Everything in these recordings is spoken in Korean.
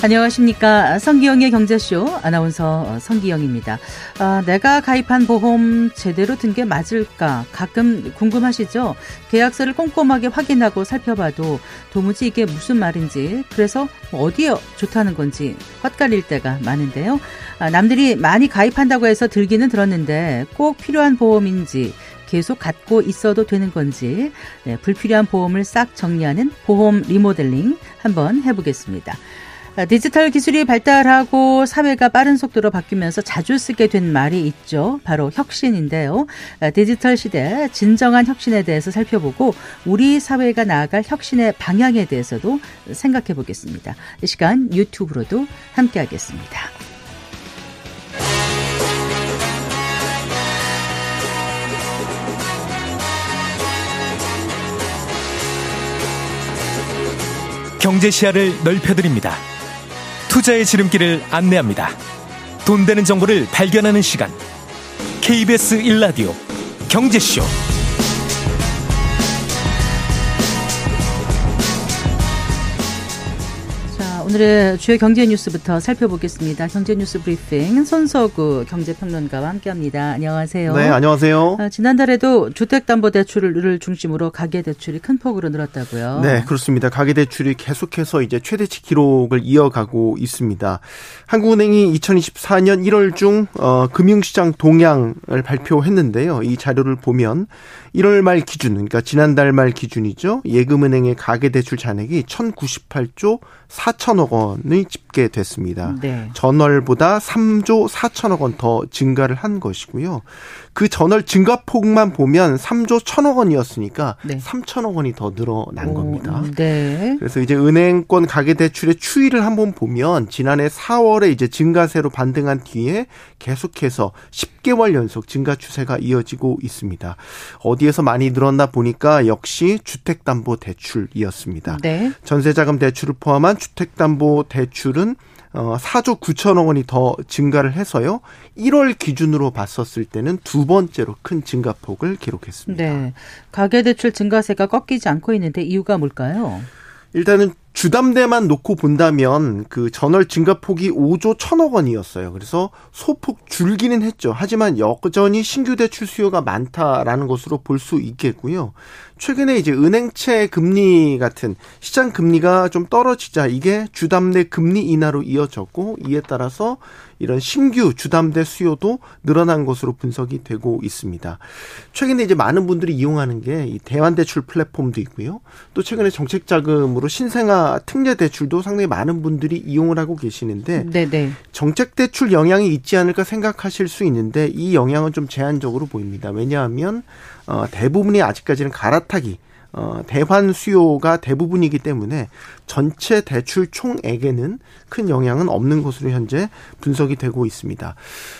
안녕하십니까. 성기영의 경제쇼 아나운서 성기영입니다. 내가 가입한 보험 제대로 든 게 맞을까 가끔 궁금하시죠? 계약서를 꼼꼼하게 확인하고 살펴봐도 도무지 이게 무슨 말인지, 그래서 어디에 좋다는 건지 헛갈릴 때가 많은데요. 남들이 많이 가입한다고 해서 들기는 들었는데 꼭 필요한 보험인지, 계속 갖고 있어도 되는 건지, 불필요한 보험을 싹 정리하는 보험 리모델링 한번 해보겠습니다. 디지털 기술이 발달하고 사회가 빠른 속도로 바뀌면서 자주 쓰게 된 말이 있죠. 바로 혁신인데요. 디지털 시대 진정한 혁신에 대해서 살펴보고 우리 사회가 나아갈 혁신의 방향에 대해서도 생각해 보겠습니다. 이 시간 유튜브로도 함께하겠습니다. 경제 시야를 넓혀드립니다. 투자의 지름길을 안내합니다. 돈 되는 정보를 발견하는 시간, KBS 1라디오 경제쇼. 자, 오늘의 주요 경제 뉴스부터 살펴보겠습니다. 경제 뉴스 브리핑 손서구 경제평론가와 함께합니다. 안녕하세요. 네, 안녕하세요. 지난달에도 주택담보대출을 중심으로 가계대출이 큰 폭으로 늘었다고요. 네, 그렇습니다. 가계대출이 계속해서 이제 최대치 기록을 이어가고 있습니다. 한국은행이 2024년 1월 중 금융시장 동향을 발표했는데요. 이 자료를 보면 1월 말 기준, 그러니까 지난달 말 기준이죠. 예금은행의 가계대출 잔액이 1,098조 4천억 원이 집계됐습니다. 네. 전월보다 3조 4천억 원 더 증가를 한 것이고요. 그 전월 증가폭만 보면 3조 1천억 원이었으니까 네. 3천억 원이 더 늘어난 겁니다. 네. 그래서 이제 은행권 가계대출의 추이를 한번 보면 지난해 4월에 이제 증가세로 반등한 뒤에 계속해서 10개월 연속 증가 추세가 이어지고 있습니다. 어디에서 많이 늘었나 보니까 역시 주택담보대출이었습니다. 네. 전세자금대출을 포함한 주택담보대출은 4조 9천억 원이 더 증가를 해서요. 1월 기준으로 봤었을 때는 두 번째로 큰 증가폭을 기록했습니다. 네. 가계대출 증가세가 꺾이지 않고 있는데 이유가 뭘까요? 일단은 주담대만 놓고 본다면 그 전월 증가폭이 5조 1천억 원이었어요. 그래서 소폭 줄기는 했죠. 하지만 여전히 신규 대출 수요가 많다라는 것으로 볼 수 있겠고요. 최근에 이제 은행채 금리 같은 시장 금리가 좀 떨어지자 이게 주담대 금리 인하로 이어졌고, 이에 따라서 이런 신규 주담대 수요도 늘어난 것으로 분석이 되고 있습니다. 최근에 이제 많은 분들이 이용하는 게 이 대환대출 플랫폼도 있고요. 또 최근에 정책자금으로 신생아 특례대출도 상당히 많은 분들이 이용을 하고 계시는데 네네. 정책대출 영향이 있지 않을까 생각하실 수 있는데 이 영향은 좀 제한적으로 보입니다. 왜냐하면 대부분이 아직까지는 갈아타기, 대환 수요가 대부분이기 때문에 전체 대출 총액에는 큰 영향은 없는 것으로 현재 분석이 되고 있습니다.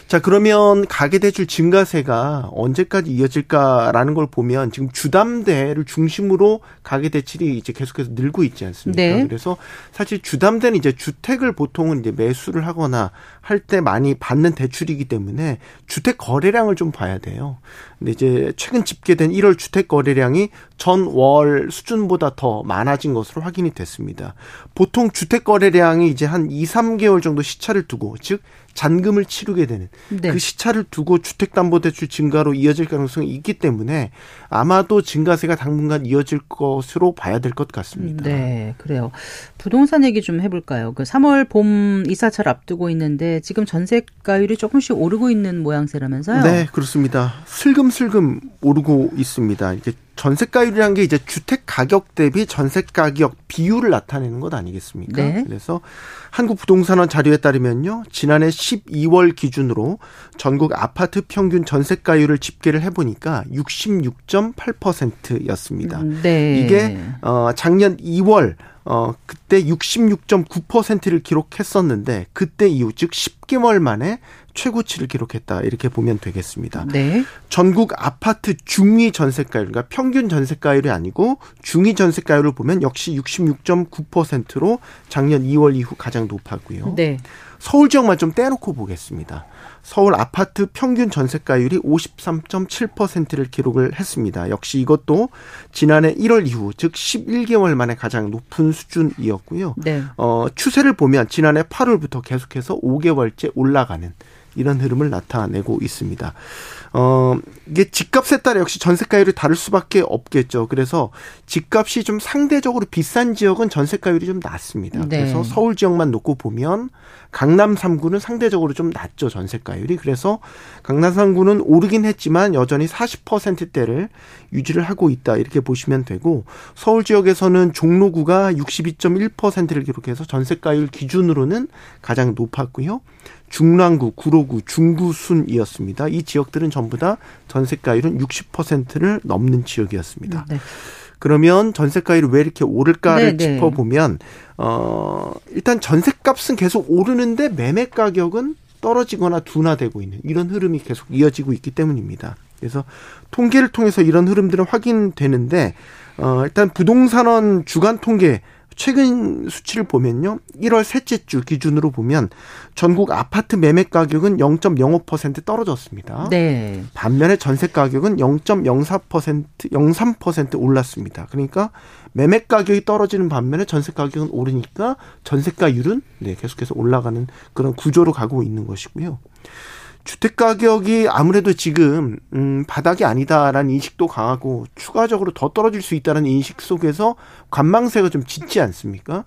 자, 그러면 가계대출 증가세가 언제까지 이어질까라는 걸 보면 지금 주담대를 중심으로 가계대출이 이제 계속해서 늘고 있지 않습니까? 네. 그래서 사실 주담대는 이제 주택을 보통은 이제 매수를 하거나 할 때 많이 받는 대출이기 때문에 주택 거래량을 좀 봐야 돼요. 근데 이제 최근 집계된 1월 주택 거래량이 전월 수준보다 더 많아진 것으로 확인이 됐습니다. 보통 주택 거래량이 이제 한 2, 3개월 정도 시차를 두고, 즉 잔금을 치르게 되는 네. 그 시차를 두고 주택담보대출 증가로 이어질 가능성이 있기 때문에 아마도 증가세가 당분간 이어질 것으로 봐야 될 것 같습니다. 네, 그래요. 부동산 얘기 좀 해볼까요? 3월 봄 이사철 앞두고 있는데 지금 전세가율이 조금씩 오르고 있는 모양새라면서요? 네, 그렇습니다. 슬금슬금 오르고 있습니다. 이게 전세가율이란 게 이제 주택 가격 대비 전세 가격 비율을 나타내는 것 아니겠습니까? 네. 그래서 한국 부동산원 자료에 따르면요, 지난해 12월 기준으로 전국 아파트 평균 전세가율을 집계를 해보니까 66.8%였습니다. 네. 이게 작년 2월 그때 66.9%를 기록했었는데 그때 이후, 즉 10개월 만에 최고치를 기록했다. 이렇게 보면 되겠습니다. 네. 전국 아파트 중위 전세가율, 그러니까 평균 전세가율이 아니고 중위 전세가율을 보면 역시 66.9%로 작년 2월 이후 가장 높았고요. 네. 서울 지역만 좀 떼놓고 보겠습니다. 서울 아파트 평균 전세가율이 53.7%를 기록을 했습니다. 역시 이것도 지난해 1월 이후, 즉 11개월 만에 가장 높은 수준이었고요. 네. 추세를 보면 지난해 8월부터 계속해서 5개월째 올라가는 이런 흐름을 나타내고 있습니다. 이게 집값에 따라 역시 전세가율이 다를 수밖에 없겠죠. 그래서 집값이 좀 상대적으로 비싼 지역은 전세가율이 좀 낮습니다. 네. 그래서 서울 지역만 놓고 보면 강남 3구는 상대적으로 좀 낮죠, 전세가율이. 그래서 강남 3구는 오르긴 했지만 여전히 40%대를 유지를 하고 있다. 이렇게 보시면 되고, 서울 지역에서는 종로구가 62.1%를 기록해서 전세가율 기준으로는 가장 높았고요. 중랑구, 구로구, 중구 순이었습니다. 이 지역들은 전부 다 전세가율은 60%를 넘는 지역이었습니다. 네. 그러면 전세가율이 왜 이렇게 오를까를 짚어보면 일단 전세값은 계속 오르는데 매매 가격은 떨어지거나 둔화되고 있는 이런 흐름이 계속 이어지고 있기 때문입니다. 그래서 통계를 통해서 이런 흐름들은 확인되는데 일단 부동산원 주간 통계 최근 수치를 보면요. 1월 셋째 주 기준으로 보면 전국 아파트 매매 가격은 0.05% 떨어졌습니다. 네. 반면에 전세 가격은 0.03% 올랐습니다. 그러니까 매매 가격이 떨어지는 반면에 전세 가격은 오르니까 전세가율은 계속해서 올라가는 그런 구조로 가고 있는 것이고요. 주택 가격이 아무래도 지금 바닥이 아니다라는 인식도 강하고 추가적으로 더 떨어질 수 있다는 인식 속에서 관망세가 좀 짙지 않습니까?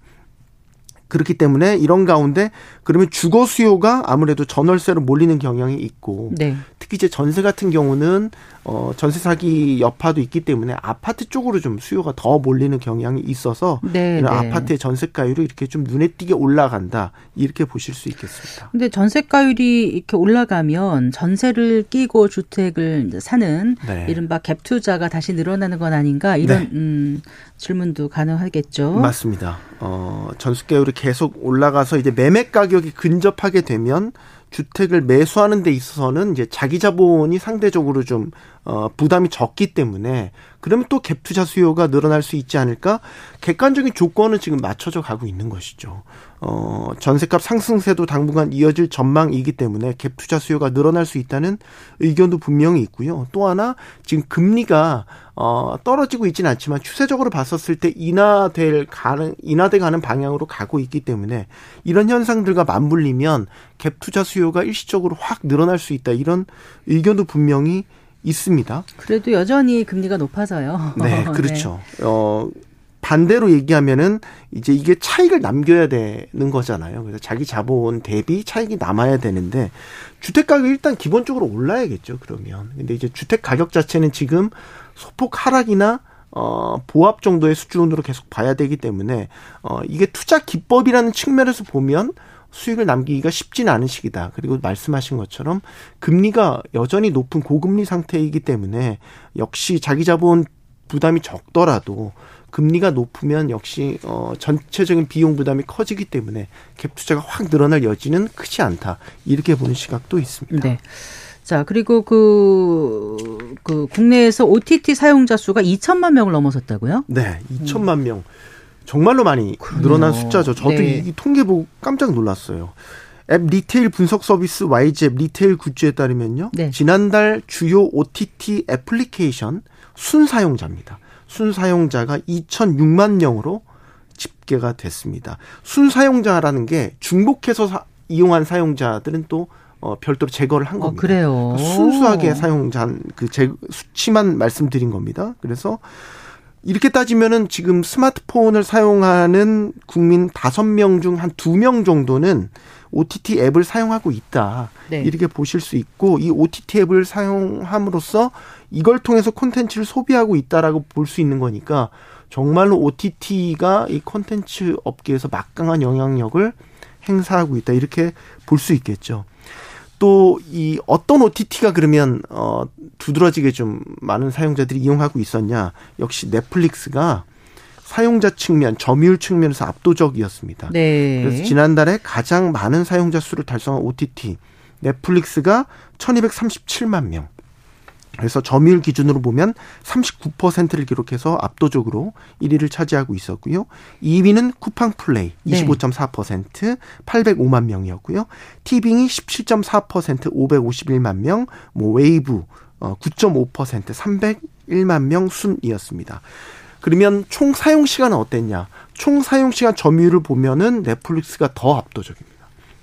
그렇기 때문에 이런 가운데 그러면 주거 수요가 아무래도 전월세로 몰리는 경향이 있고 네. 특히 이제 전세 같은 경우는 전세 사기 여파도 있기 때문에 아파트 쪽으로 좀 수요가 더 몰리는 경향이 있어서 네, 이런 아파트의 전세가율이 이렇게 좀 눈에 띄게 올라간다. 이렇게 보실 수 있겠습니다. 근데 전세가율이 이렇게 올라가면 전세를 끼고 주택을 이제 사는 네. 이른바 갭 투자가 다시 늘어나는 건 아닌가 이런 네. 질문도 가능하겠죠. 맞습니다. 전세가율이 계속 올라가서 이제 매매 가격이 근접하게 되면 주택을 매수하는 데 있어서는 이제 자기 자본이 상대적으로 좀 부담이 적기 때문에 그러면 또 갭 투자 수요가 늘어날 수 있지 않을까? 객관적인 조건은 지금 맞춰져 가고 있는 것이죠. 전세값 상승세도 당분간 이어질 전망이기 때문에 갭 투자 수요가 늘어날 수 있다는 의견도 분명히 있고요. 또 하나 지금 금리가 떨어지고 있진 않지만 추세적으로 봤었을 때 인하돼가는 방향으로 가고 있기 때문에 이런 현상들과 맞물리면 갭 투자 수요가 일시적으로 확 늘어날 수 있다. 이런 의견도 분명히 있습니다. 그래도 여전히 금리가 높아서요. 네, 그렇죠. 네. 반대로 얘기하면은 이제 이게 차익을 남겨야 되는 거잖아요. 그래서 자기 자본 대비 차익이 남아야 되는데 주택 가격이 일단 기본적으로 올라야겠죠. 그러면 근데 이제 주택 가격 자체는 지금 소폭 하락이나 보합 정도의 수준으로 계속 봐야 되기 때문에 이게 투자 기법이라는 측면에서 보면. 수익을 남기기가 쉽진 않은 시기다. 그리고 말씀하신 것처럼 금리가 여전히 높은 고금리 상태이기 때문에 역시 자기 자본 부담이 적더라도 금리가 높으면 역시 전체적인 비용 부담이 커지기 때문에 갭 투자가 확 늘어날 여지는 크지 않다. 이렇게 보는 시각도 있습니다. 네. 자, 그리고 그 국내에서 OTT 사용자 수가 2천만 명을 넘어섰다고요? 네. 2천만 명. 정말로 많이 늘어난 숫자죠. 저도 네. 이 통계 보고 깜짝 놀랐어요. 앱 리테일 분석 서비스 YG앱 리테일 굿즈에 따르면요. 네. 지난달 주요 OTT 애플리케이션 순사용자입니다. 순사용자가 2,006만 명으로 집계가 됐습니다. 순사용자라는 게 중복해서 이용한 사용자들은 또 별도로 제거를 한 겁니다. 그래요. 그러니까 순수하게 사용자한 수치만 말씀드린 겁니다. 그래서 이렇게 따지면은 지금 스마트폰을 사용하는 국민 5명 중 한 2명 정도는 OTT 앱을 사용하고 있다. 네. 이렇게 보실 수 있고 이 OTT 앱을 사용함으로써 이걸 통해서 콘텐츠를 소비하고 있다라고 볼 수 있는 거니까 정말로 OTT가 이 콘텐츠 업계에서 막강한 영향력을 행사하고 있다. 이렇게 볼 수 있겠죠. 또 이 어떤 OTT가 그러면 두드러지게 좀 많은 사용자들이 이용하고 있었냐? 역시 넷플릭스가 사용자 측면, 점유율 측면에서 압도적이었습니다. 네. 그래서 지난달에 가장 많은 사용자 수를 달성한 OTT, 넷플릭스가 1237만 명. 그래서 점유율 기준으로 보면 39%를 기록해서 압도적으로 1위를 차지하고 있었고요. 2위는 쿠팡 플레이 25.4%, 805만 명이었고요. 티빙이 17.4%, 551만 명, 뭐 웨이브 9.5%, 301만 명 순이었습니다. 그러면 총 사용 시간은 어땠냐? 총 사용 시간 점유율을 보면은 넷플릭스가 더 압도적입니다.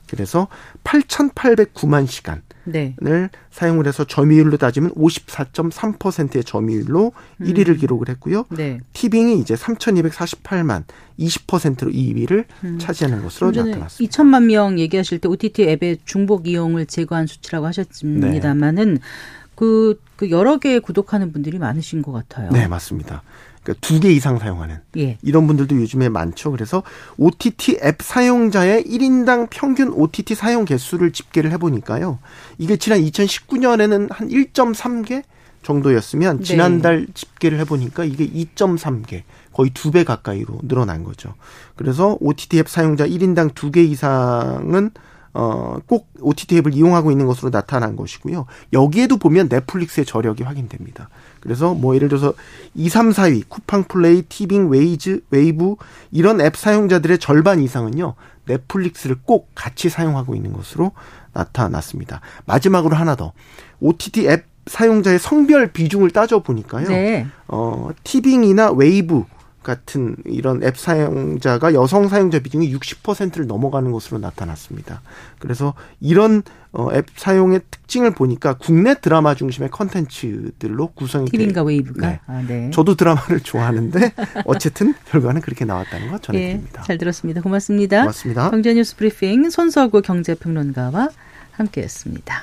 그래서 8,809만 시간. 네. 을 사용을 해서 점유율로 따지면 54.3%의 점유율로 1위를 기록을 했고요. 네. 티빙이 이제 3,248만 20%로 2위를 차지하는 것으로 나타났습니다. 2천만 명 얘기하실 때 OTT 앱의 중복 이용을 제거한 수치라고 하셨습니다만은 네. 그 여러 개 구독하는 분들이 많으신 것 같아요. 네, 맞습니다. 그러니까 2개 이상 사용하는 예. 이런 분들도 요즘에 많죠. 그래서 OTT 앱 사용자의 1인당 평균 OTT 사용 개수를 집계를 해보니까요. 이게 지난 2019년에는 한 1.3개 정도였으면 지난달 집계를 해보니까 이게 2.3개 거의 2배 가까이로 늘어난 거죠. 그래서 OTT 앱 사용자 1인당 2개 이상은 꼭 OTT 앱을 이용하고 있는 것으로 나타난 것이고요. 여기에도 보면 넷플릭스의 저력이 확인됩니다. 그래서 뭐 예를 들어서 2, 3, 4위, 쿠팡 플레이, 티빙, 웨이브 이런 앱 사용자들의 절반 이상은요. 넷플릭스를 꼭 같이 사용하고 있는 것으로 나타났습니다. 마지막으로 하나 더. OTT 앱 사용자의 성별 비중을 따져보니까요. 네. 티빙이나 웨이브 같은 이런 앱 사용자가 여성 사용자 비중이 60%를 넘어가는 것으로 나타났습니다. 그래서 이런 앱 사용의 특징을 보니까 국내 드라마 중심의 컨텐츠들로 구성이 되어 티빙과 웨이브가? 네. 아, 네. 저도 드라마를 좋아하는데 어쨌든 결과는 그렇게 나왔다는 거 전해드립니다. 네, 잘 들었습니다. 고맙습니다. 고맙습니다. 경제뉴스 브리핑 손서구 경제평론가와 함께했습니다.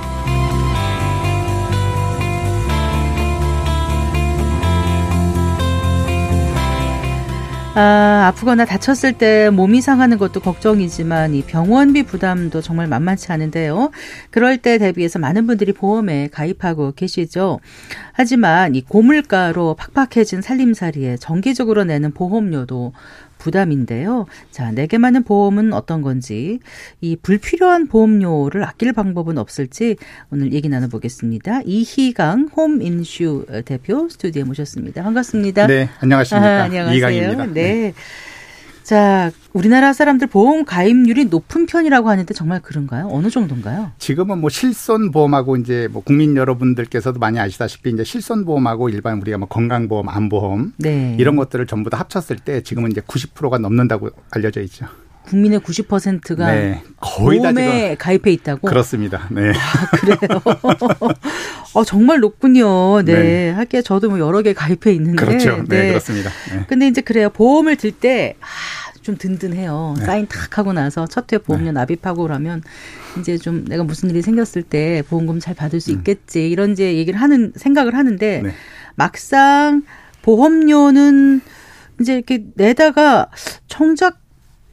아프거나 다쳤을 때 몸이 상하는 것도 걱정이지만 이 병원비 부담도 정말 만만치 않은데요. 그럴 때 대비해서 많은 분들이 보험에 가입하고 계시죠. 하지만 이 고물가로 팍팍해진 살림살이에 정기적으로 내는 보험료도 부담인데요. 자, 내게 맞는 보험은 어떤 건지, 이 불필요한 보험료를 아낄 방법은 없을지 오늘 얘기 나눠보겠습니다. 이희강 홈인슈 대표 스튜디오에 모셨습니다. 반갑습니다. 네, 안녕하십니까. 안녕하세요. 이희강입니다. 네. 네. 자, 우리나라 사람들 보험 가입률이 높은 편이라고 하는데 정말 그런가요? 어느 정도인가요? 지금은 뭐 실손 보험하고 이제 뭐 국민 여러분들께서도 많이 아시다시피 이제 실손 보험하고 일반 우리가 뭐 건강보험, 안보험 네. 이런 것들을 전부 다 합쳤을 때 지금은 이제 90%가 넘는다고 알려져 있죠. 국민의 90%가 네, 거의 다 지금 가입해 있다고? 그렇습니다. 네. 아, 그래요? 정말 높군요. 네. 네. 할게 저도 뭐 여러 개 가입해 있는데. 그렇죠. 네, 네. 그렇습니다. 네. 근데 이제 그래요. 보험을 들 때, 좀 든든해요. 네. 사인 탁 하고 나서 첫 회 보험료 네. 납입하고 그러면 이제 좀 내가 무슨 일이 생겼을 때 보험금 잘 받을 수 있겠지. 이런 이제 얘기를 하는, 생각을 하는데 네. 막상 보험료는 이제 이렇게 내다가 정작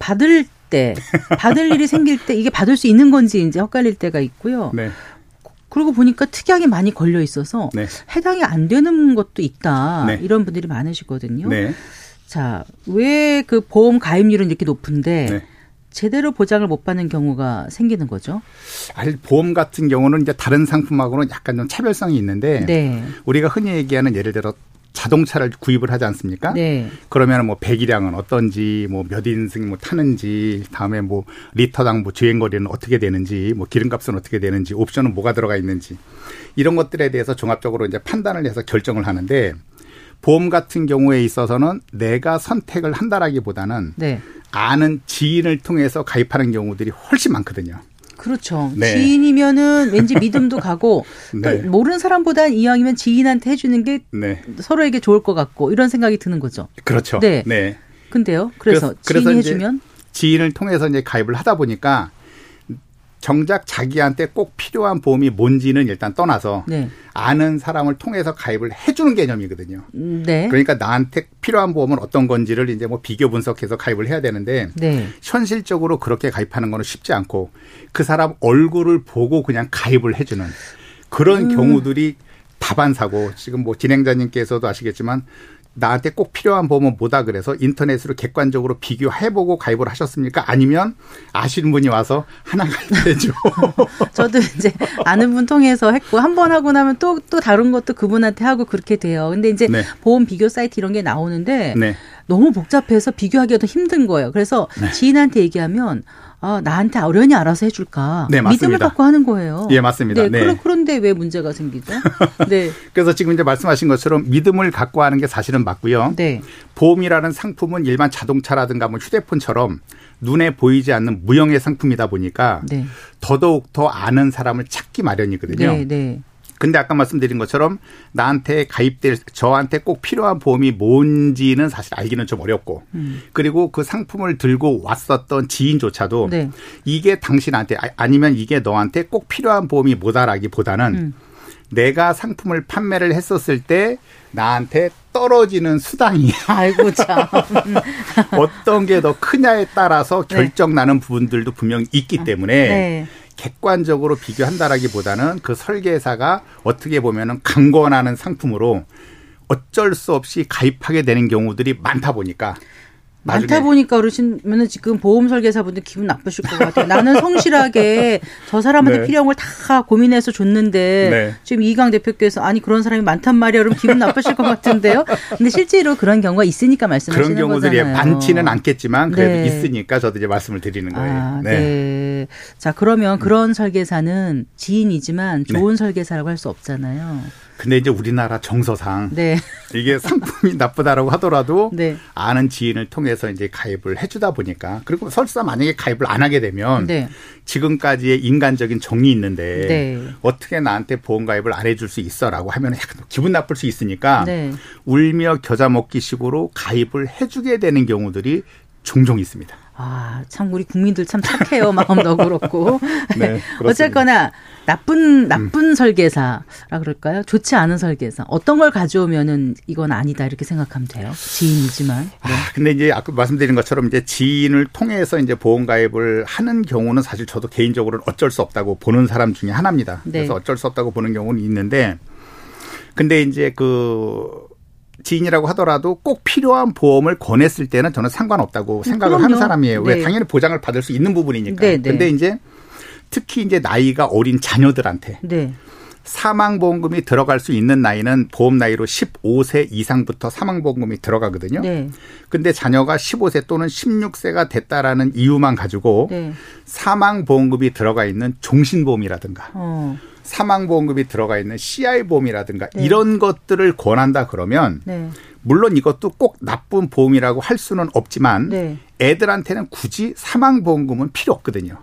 받을 때, 받을 일이 생길 때 이게 받을 수 있는 건지 이제 헷갈릴 때가 있고요. 네. 그러고 보니까 특약이 많이 걸려 있어서 네. 해당이 안 되는 것도 있다. 네. 이런 분들이 많으시거든요. 네. 자, 왜 그 보험 가입률은 이렇게 높은데 네. 제대로 보장을 못 받는 경우가 생기는 거죠? 아니, 보험 같은 경우는 이제 다른 상품하고는 약간 좀 차별성이 있는데 네. 우리가 흔히 얘기하는 예를 들어 자동차를 구입을 하지 않습니까? 네. 그러면 뭐 배기량은 어떤지, 뭐 몇 인승 뭐 타는지, 다음에 뭐 리터당 뭐 주행거리는 어떻게 되는지, 뭐 기름값은 어떻게 되는지, 옵션은 뭐가 들어가 있는지 이런 것들에 대해서 종합적으로 이제 판단을 해서 결정을 하는데 보험 같은 경우에 있어서는 내가 선택을 한다라기보다는 네. 아는 지인을 통해서 가입하는 경우들이 훨씬 많거든요. 그렇죠. 네. 지인이면은 왠지 믿음도 가고 네. 모르는 사람보다 이왕이면 지인한테 해주는 게 네. 서로에게 좋을 것 같고 이런 생각이 드는 거죠. 그렇죠. 네. 네. 근데요. 그래서 지인이 해주면? 지인을 통해서 이제 가입을 하다 보니까 정작 자기한테 꼭 필요한 보험이 뭔지는 일단 떠나서 네. 아는 사람을 통해서 가입을 해주는 개념이거든요. 네. 그러니까 나한테 필요한 보험은 어떤 건지를 이제 뭐 비교 분석해서 가입을 해야 되는데 네. 현실적으로 그렇게 가입하는 건 쉽지 않고 그 사람 얼굴을 보고 그냥 가입을 해주는 그런 경우들이 다반사고 지금 뭐 진행자님께서도 아시겠지만 나한테 꼭 필요한 보험은 뭐다 그래서 인터넷으로 객관적으로 비교해보고 가입을 하셨습니까? 아니면 아시는 분이 와서 하나 가입해줘. 저도 이제 아는 분 통해서 했고 한 번 하고 나면 또 다른 것도 그분한테 하고 그렇게 돼요. 근데 이제 네. 보험 비교 사이트 이런 게 나오는데 네. 너무 복잡해서 비교하기가 더 힘든 거예요. 그래서 네. 지인한테 얘기하면 아, 나한테 어련히 알아서 해줄까. 네, 맞습니다. 믿음을 갖고 하는 거예요. 예, 맞습니다. 네, 네. 그런데 왜 문제가 생기죠? 네. 그래서 지금 이제 말씀하신 것처럼 믿음을 갖고 하는 게 사실은 맞고요. 네. 보험이라는 상품은 일반 자동차라든가 뭐 휴대폰처럼 눈에 보이지 않는 무형의 상품이다 보니까 네. 더더욱 더 아는 사람을 찾기 마련이거든요. 네, 네. 근데 아까 말씀드린 것처럼 나한테 가입될 저한테 꼭 필요한 보험이 뭔지는 사실 알기는 좀 어렵고 그리고 그 상품을 들고 왔었던 지인조차도 네. 이게 당신한테 아니면 이게 너한테 꼭 필요한 보험이 뭐다라기보다는 내가 상품을 판매를 했었을 때 나한테 떨어지는 수당이 아이고 참 어떤 게 더 크냐에 따라서 결정나는 네. 부분들도 분명 있기 때문에 네. 객관적으로 비교한다라기보다는 그 설계사가 어떻게 보면은 강권하는 상품으로 어쩔 수 없이 가입하게 되는 경우들이 많다 보니까. 많다 보니까 그러시면은 지금 보험 설계사분들 기분 나쁘실 것 같아요. 나는 성실하게 저 사람한테 네. 필요한 걸 다 고민해서 줬는데 네. 지금 이희강 대표께서 아니 그런 사람이 많단 말이야. 그럼 기분 나쁘실 것 같은데요. 근데 실제로 그런 경우가 있으니까 말씀하시는 거잖아요. 그런 경우들이 많지는 않겠지만 그래도 네. 있으니까 저도 이제 말씀을 드리는 거예요. 아, 네. 네. 자 그러면 그런 설계사는 지인이지만 좋은 네. 설계사라고 할 수 없잖아요. 근데 이제 우리나라 정서상 네. 이게 상품이 나쁘다라고 하더라도 네. 아는 지인을 통해서 이제 가입을 해주다 보니까 그리고 설사 만약에 가입을 안 하게 되면 네. 지금까지의 인간적인 정이 있는데 네. 어떻게 나한테 보험 가입을 안 해줄 수 있어라고 하면 약간 기분 나쁠 수 있으니까 네. 울며 겨자 먹기 식으로 가입을 해주게 되는 경우들이 종종 있습니다. 아, 참 우리 국민들 참 착해요. 마음도 그렇고. 네, 어쨌거나 나쁜 설계사라 그럴까요? 좋지 않은 설계사. 어떤 걸 가져오면은 이건 아니다 이렇게 생각하면 돼요. 지인이지만. 네. 아, 근데 이제 아까 말씀드린 것처럼 이제 지인을 통해서 이제 보험 가입을 하는 경우는 사실 저도 개인적으로는 어쩔 수 없다고 보는 사람 중에 하나입니다. 네. 그래서 어쩔 수 없다고 보는 경우는 있는데, 근데 이제 그. 지인이라고 하더라도 꼭 필요한 보험을 권했을 때는 저는 상관없다고 생각을 그럼요. 하는 사람이에요. 네. 왜? 당연히 보장을 받을 수 있는 부분이니까. 네, 네. 근데 이제 특히 이제 나이가 어린 자녀들한테 네. 사망보험금이 들어갈 수 있는 나이는 보험 나이로 15세 이상부터 사망보험금이 들어가거든요. 네. 근데 자녀가 15세 또는 16세가 됐다라는 이유만 가지고 네. 사망보험금이 들어가 있는 종신보험이라든가 사망보험금이 들어가 있는 CI보험이라든가 네. 이런 것들을 권한다 그러면 네. 물론 이것도 꼭 나쁜 보험이라고 할 수는 없지만 네. 애들한테는 굳이 사망보험금은 필요 없거든요.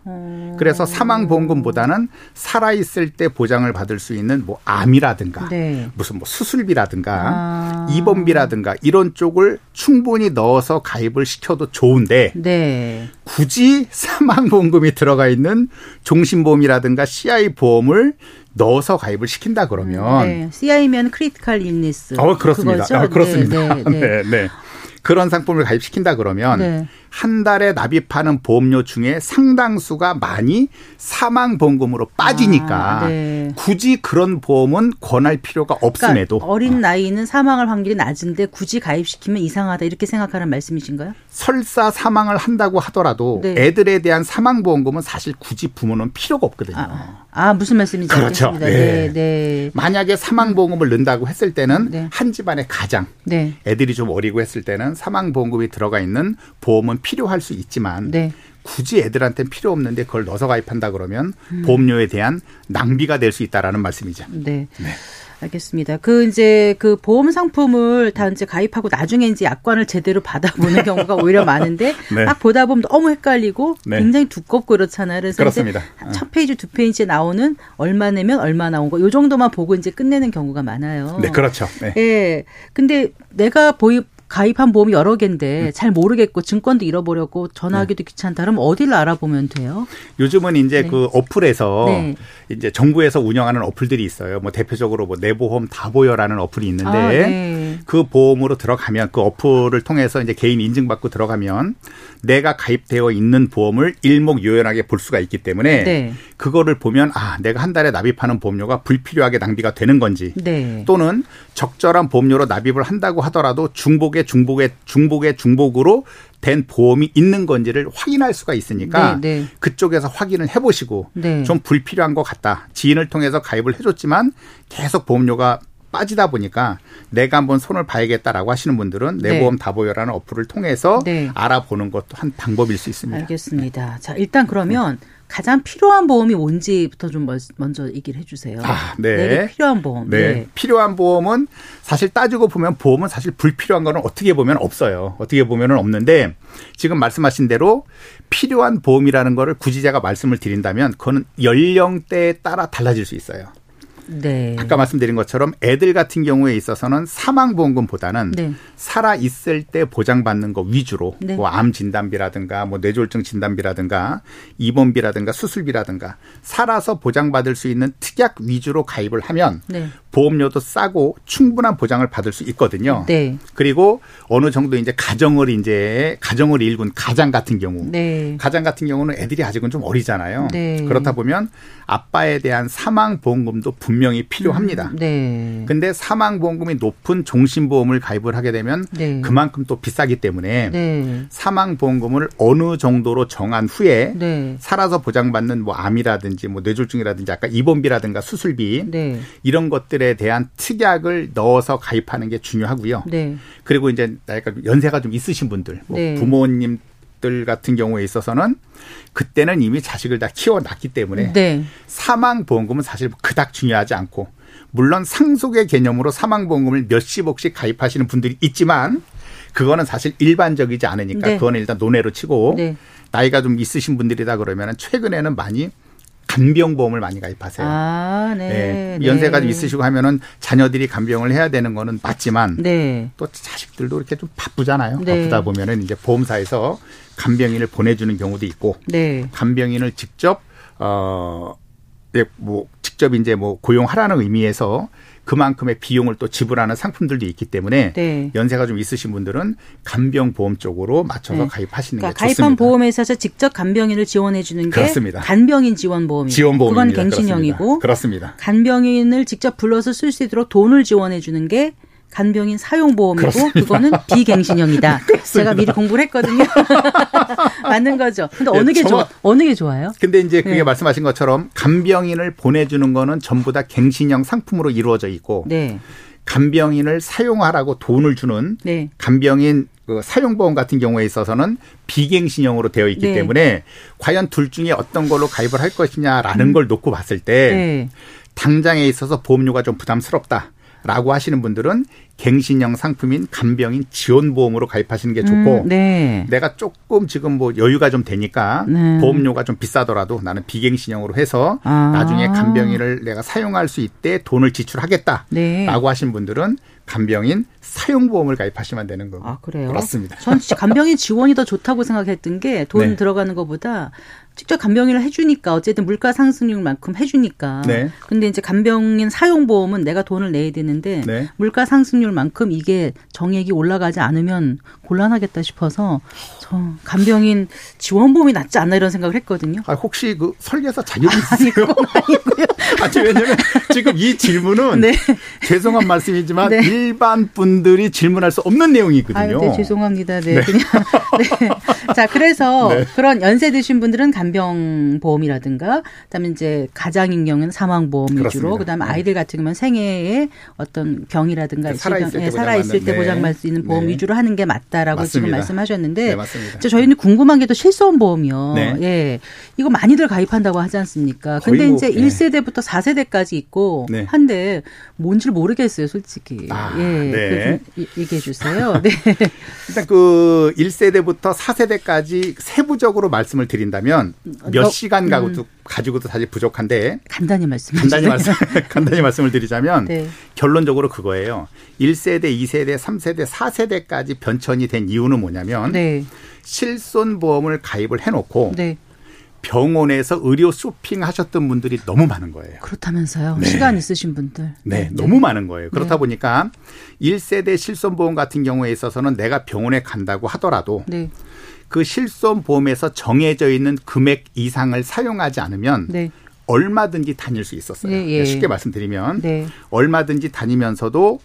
그래서 사망보험금보다는 살아있을 때 보장을 받을 수 있는 뭐 암이라든가 네. 무슨 뭐 수술비라든가 입원비라든가 이런 쪽을 충분히 넣어서 가입을 시켜도 좋은데 네. 굳이 사망보험금이 들어가 있는 종신보험이라든가 CI보험을 넣어서 가입을 시킨다 그러면 네. CI면 크리티컬 일리스. 그렇습니다. 그렇습니다. 네, 네, 네. 네, 네. 그런 상품을 가입시킨다 그러면 네. 한 달에 납입하는 보험료 중에 상당수가 많이 사망보험금으로 빠지니까 네. 굳이 그런 보험은 권할 필요가 없음에도. 그러니까 어린 나이는 사망할 확률이 낮은데 굳이 가입시키면 이상하다 이렇게 생각하는 말씀이신가요? 설사 사망을 한다고 하더라도 네. 애들에 대한 사망보험금은 사실 굳이 부모는 필요가 없거든요. 무슨 말씀인지 그렇죠. 알겠습니다. 네. 네. 네. 만약에 사망보험금을 넣는다고 했을 때는 네. 한 집안의 가장 네. 애들이 좀 어리고 했을 때는 사망보험금이 들어가 있는 보험은 필요할 수 있지만 네. 굳이 애들한테는 필요 없는데 그걸 넣어서 가입한다 그러면 보험료에 대한 낭비가 될 수 있다라는 말씀이죠. 네. 네. 알겠습니다. 이제 보험 상품을 다 이제 가입하고 나중에 이제 약관을 제대로 받아보는 경우가 오히려 많은데 네. 막 보다 보면 너무 헷갈리고 네. 굉장히 두껍고 그렇잖아요. 그래서 그렇습니다. 첫 페이지, 두 페이지에 나오는 얼마 내면 얼마 나온 거 이 정도만 보고 이제 끝내는 경우가 많아요. 네, 그렇죠. 네. 예. 근데 내가 가입한 보험이 여러 개인데 잘 모르겠고 증권도 잃어버렸고 전화하기도 귀찮다. 그럼 어디를 알아보면 돼요? 요즘은 이제 그 어플에서 이제 정부에서 운영하는 어플들이 있어요. 뭐 대표적으로 뭐 내보험 다보여라는 어플이 있는데 그 보험으로 들어가면 그 어플을 통해서 이제 개인 인증받고 들어가면 내가 가입되어 있는 보험을 일목요연하게 볼 수가 있기 때문에 그거를 보면 아, 내가 한 달에 납입하는 보험료가 불필요하게 낭비가 되는 건지 또는 적절한 보험료로 납입을 한다고 하더라도 중복으로 된 보험이 있는 건지를 확인할 수가 있으니까 그쪽에서 확인을 해보시고 좀 불필요한 것 같다. 지인을 통해서 가입을 해줬지만 계속 보험료가 빠지다 보니까 내가 한번 손을 봐야겠다라고 하시는 분들은 내 보험 다보여라는 어플을 통해서 알아보는 것도 한 방법일 수 있습니다. 알겠습니다. 자, 일단 그러면 가장 필요한 보험이 뭔지부터 좀 먼저 얘기를 해주세요. 내게 필요한 보험. 필요한 보험은 사실 따지고 보면 보험은 사실 불필요한 거는 어떻게 보면 없어요. 어떻게 보면 없는데 지금 말씀하신 대로 필요한 보험이라는 거를 굳이 제가 말씀을 드린다면 그거는 연령대에 따라 달라질 수 있어요. 아까 말씀드린 것처럼 애들 같은 경우에 있어서는 사망보험금보다는 살아있을 때 보장받는 거 위주로 뭐 암 진단비라든가 뭐 뇌졸중 진단비라든가 입원비라든가 수술비라든가 살아서 보장받을 수 있는 특약 위주로 가입을 하면 보험료도 싸고 충분한 보장을 받을 수 있거든요. 그리고 어느 정도 이제 가정을 일군 가장 같은 경우 가장 같은 경우는 애들이 아직은 좀 어리잖아요. 그렇다 보면 아빠에 대한 사망보험금도 분명히 필요합니다. 근데 사망보험금이 높은 종신보험을 가입을 하게 되면 그만큼 또 비싸기 때문에 사망보험금을 어느 정도로 정한 후에 살아서 보장받는 뭐 암이라든지 뭐 뇌졸중이라든지 아까 입원비라든가 수술비 이런 것들에 대한 특약을 넣어서 가입하는 게 중요하고요. 그리고 이제 연세가 좀 있으신 분들 뭐 부모님 같은 경우에 있어서는 그때는 이미 자식을 다 키워놨기 때문에 사망보험금은 사실 그닥 중요하지 않고 물론 상속의 개념으로 사망보험금을 몇십억씩 가입하시는 분들이 있지만 그거는 사실 일반적이지 않으니까 그거는 일단 논외로 치고 나이가 좀 있으신 분들이다 그러면 최근에는 많이 간병보험을 많이 가입하세요. 연세가 좀 있으시고 하면은 자녀들이 간병을 해야 되는 거는 맞지만 또 자식들도 이렇게 좀 바쁘잖아요. 바쁘다 보면은 이제 보험사에서 간병인을 보내주는 경우도 있고 간병인을 직접 직접 고용하라는 의미에서 그만큼의 비용을 또 지불하는 상품들도 있기 때문에 연세가 좀 있으신 분들은 간병보험 쪽으로 맞춰서 가입하시는 그러니까 게 좋습니다. 가입한 보험에서 직접 간병인을 지원해 주는 게 간병인 지원보험이고 그건 갱신형이고 간병인을 직접 불러서 쓸 수 있도록 돈을 지원해 주는 게 간병인 사용보험이고 그거는 비갱신형이다. 제가 미리 공부를 했거든요. 맞는 거죠. 근데 어느 게 좋아요? 근데 이제 그게 말씀하신 것처럼 간병인을 보내주는 거는 전부 다 갱신형 상품으로 이루어져 있고 간병인을 사용하라고 돈을 주는 간병인 사용보험 같은 경우에 있어서는 비갱신형으로 되어 있기 때문에 과연 둘 중에 어떤 걸로 가입을 할 것이냐라는 걸 놓고 봤을 때 당장에 있어서 보험료가 좀 부담스럽다. 라고 하시는 분들은 갱신형 상품인 간병인 지원보험으로 가입하시는 게 좋고 내가 조금 지금 뭐 여유가 좀 되니까 보험료가 좀 비싸더라도 나는 비갱신형으로 해서 나중에 간병인을 내가 사용할 수 있되 돈을 지출하겠다라고 하신 분들은 간병인 사용보험을 가입하시면 되는 거고. 아, 그래요? 그렇습니다. 전 간병인 지원이 더 좋다고 생각했던 게 돈 들어가는 것보다 직접 간병인을 해주니까 어쨌든 물가 상승률만큼 해주니까. 근데 이제 간병인 사용보험은 내가 돈을 내야 되는데 물가 상승률만큼 이게 정액이 올라가지 않으면 곤란하겠다 싶어서 저 간병인 지원보험이 낫지 않나 이런 생각을 했거든요. 아, 혹시 그 설계사 자격이 있으세요? 아니고요. 왜냐면 지금 이 질문은 죄송한 말씀이지만 일반 분들이 질문할 수 없는 내용이거든요. 죄송합니다. 그냥 자, 그래서 그런 연세 드신 분들은 간병보험이라든가 그다음에 이제 가장인 경우는 사망보험 위주로 그다음에 아이들 같은 경우는 생애의 어떤 병이라든가 살아있을 때 보장받을 수 있는 보험 위주로 하는 게 맞다라고 지금 말씀하셨는데 저희는 궁금한 게 또 실손보험이요. 이거 많이들 가입한다고 하지 않습니까? 근데 이제 1세대부터 4세대까지 있고 한데 뭔지 모르겠어요, 솔직히. 얘기해 주세요. 일단 그 1세대부터 4세대까지 세부적으로 말씀을 드린다면 몇 시간 가지고도 사실 부족한데 간단히 말씀을 드리자면 네. 결론적으로 그거예요. 1세대, 2세대, 3세대, 4세대까지 변천이 된 이유는 뭐냐면 네. 실손보험을 가입을 해놓고 네. 병원에서 의료 쇼핑하셨던 분들이 너무 많은 거예요. 그렇다면서요. 네. 시간 있으신 분들. 네. 너무 많은 거예요. 그렇다 네. 보니까 1세대 실손보험 같은 경우에 있어서는 내가 병원에 간다고 하더라도 네. 그 실손보험에서 정해져 있는 금액 이상을 사용하지 않으면 네. 얼마든지 다닐 수 있었어요. 예, 예. 쉽게 말씀드리면 네. 얼마든지 다니면서도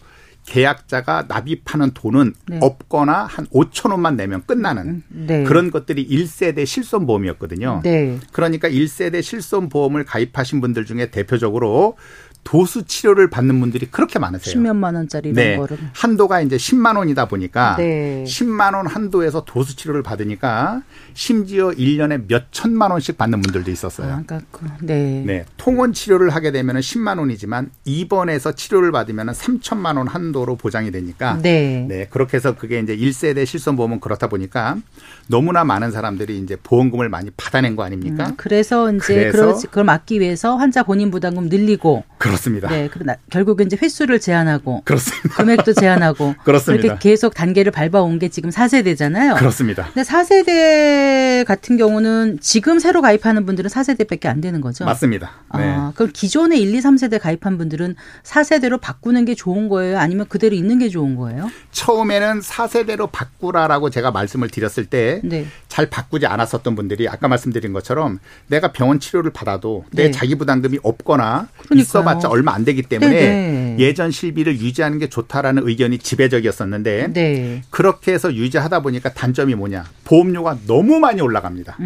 계약자가 납입하는 돈은 네. 없거나 한 5천 원만 내면 끝나는 네. 그런 것들이 1세대 실손보험이었거든요. 네. 그러니까 1세대 실손보험을 가입하신 분들 중에 대표적으로 도수 치료를 받는 분들이 그렇게 많으세요. 10몇만 원짜리 이런 네. 거를. 한도가 이제 10만 원이다 보니까 네. 10만 원 한도에서 도수 치료를 받으니까 심지어 1년에 몇 천만 원씩 받는 분들도 있었어요. 아, 그렇구나. 네. 네. 통원 치료를 하게 되면 10만 원이지만 입원해서 치료를 받으면 3천만 원 한도로 보장이 되니까 네. 네. 그렇게 해서 그게 이제 1세대 실손보험은 그렇다 보니까 너무나 많은 사람들이 이제 보험금을 많이 받아낸 거 아닙니까? 그래서 이제 그걸 막기 위해서 환자 본인 부담금 늘리고 그렇습니다. 네, 결국은 이제 횟수를 제한하고 그렇습니다. 금액도 제한하고 그렇습니다. 이렇게 계속 단계를 밟아온 게 지금 4세대잖아요. 그렇습니다. 근데 4세대 같은 경우는 지금 새로 가입하는 분들은 4세대밖에 안 되는 거죠? 맞습니다. 네. 아, 그럼 기존에 1, 2, 3세대 가입한 분들은 4세대로 바꾸는 게 좋은 거예요? 아니면 그대로 있는 게 좋은 거예요? 처음에는 4세대로 바꾸라라고 제가 말씀을 드렸을 때 네. 잘 바꾸지 않았었던 분들이 아까 말씀드린 것처럼 내가 병원 치료를 받아도 내 네. 자기 부담금이 없거나 있어봤자 얼마 안 되기 때문에 네네. 예전 실비를 유지하는 게 좋다라는 의견이 지배적이었었는데 네. 그렇게 해서 유지하다 보니까 단점이 뭐냐. 보험료가 너무 많이 올라갑니다.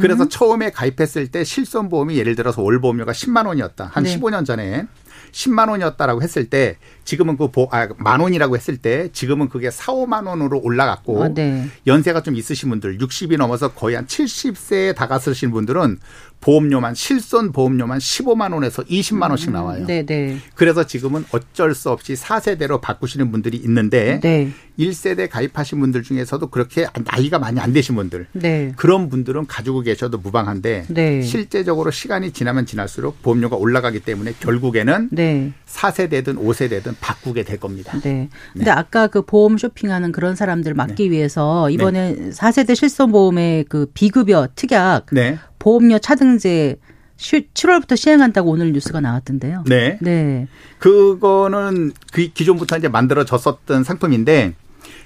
그래서 처음에 가입했을 때 실손보험이 예를 들어서 월보험료가 10만 원이었다. 한 네. 15년 전에 10만 원이었다라고 했을 때 지금은 만 원이라고 했을 때 지금은 그게 4, 5만 원으로 올라갔고 아, 네. 연세가 좀 있으신 분들 60이 넘어서 거의 한 70세에 다가서신 분들은 보험료만 실손 보험료만 15만 원에서 20만 원씩 나와요. 네, 네. 그래서 지금은 어쩔 수 없이 4세대로 바꾸시는 분들이 있는데 네. 1세대 가입하신 분들 중에서도 그렇게 나이가 많이 안 되신 분들 네. 그런 분들은 가지고 계셔도 무방한데 네. 실제적으로 시간이 지나면 지날수록 보험료가 올라가기 때문에 결국에는 네. 4세대든 5세대든 바꾸게 될 겁니다. 네. 근데 네. 아까 그 보험 쇼핑하는 그런 사람들 막기 네. 위해서 이번에 네. 4세대 실손보험의 그 비급여 특약 네. 보험료 차등제 7월부터 시행한다고 오늘 뉴스가 나왔던데요. 네. 네. 그거는 기존부터 이제 만들어졌었던 상품인데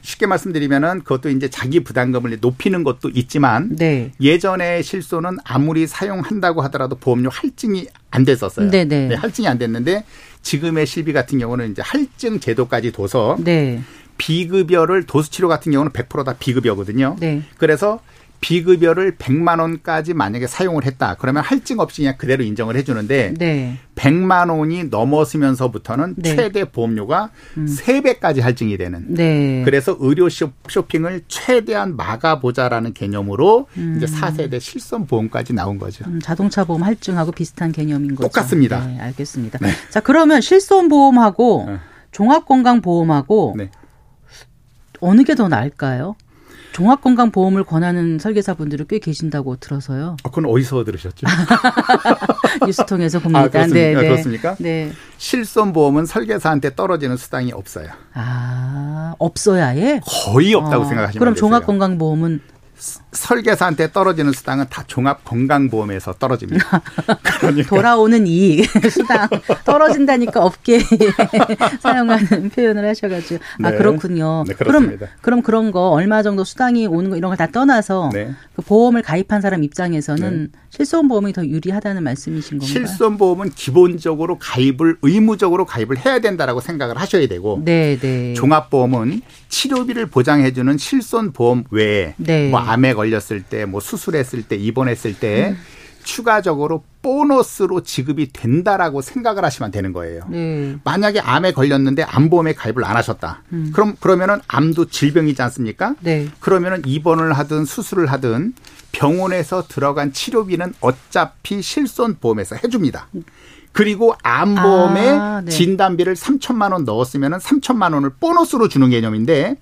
쉽게 말씀드리면은 그것도 이제 자기 부담금을 높이는 것도 있지만 네. 예전에 실손은 아무리 사용한다고 하더라도 보험료 할증이 안 됐었어요. 네, 네. 할증이 안 됐는데 지금의 실비 같은 경우는 이제 할증 제도까지 둬서 네. 비급여를 도수치료 같은 경우는 100% 다 비급여거든요. 네. 그래서 비급여를 100만 원까지 만약에 사용을 했다. 그러면 할증 없이 그냥 그대로 인정을 해 주는데 네. 100만 원이 넘어서면서부터는 네. 최대 보험료가 3배까지 할증이 되는. 네. 그래서 의료 쇼핑을 최대한 막아보자라는 개념으로 이제 4세대 실손보험까지 나온 거죠. 자동차 보험 할증하고 비슷한 개념인 거죠. 똑같습니다. 네, 알겠습니다. 네. 자, 그러면 실손보험하고 종합건강보험하고 네. 어느 게 더 나을까요? 종합건강보험을 권하는 설계사분들이 꽤 계신다고 들어서요. 아, 그건 어디서 들으셨죠? 뉴스통에서 봅니다. 아, 그렇습니까? 네, 그렇습니까? 네. 실손보험은 설계사한테 떨어지는 수당이 없어요. 아, 없어야 예? 거의 없다고 생각하시면 돼요. 그럼 종합건강보험은? 설계사한테 떨어지는 수당은 다 종합건강보험에서 떨어집니다. 그러니까. 돌아오는 이익, 수당. 떨어진다니까 업계에 사용하는 표현을 하셔가지고. 아, 네. 그렇군요. 네, 그럼 그런 거 얼마 정도 수당이 오는 거 이런 걸 다 떠나서 네. 그 보험을 가입한 사람 입장에서는 네. 실손보험이 더 유리하다는 말씀이신 건가요? 실손보험은 기본적으로 의무적으로 가입을 해야 된다라고 생각을 하셔야 되고 네, 네. 종합보험은 치료비를 보장해 주는 실손보험 외에 네. 뭐 암에 걸렸을 때, 뭐 수술했을 때, 입원했을 때 추가적으로 보너스로 지급이 된다라고 생각을 하시면 되는 거예요. 만약에 암에 걸렸는데 암보험에 가입을 안 하셨다. 그러면은 암도 질병이지 않습니까? 네. 그러면은 입원을 하든 수술을 하든 병원에서 들어간 치료비는 어차피 실손보험에서 해줍니다. 그리고 암보험에 네. 진단비를 3천만 원 넣었으면 3천만 원을 보너스로 주는 개념인데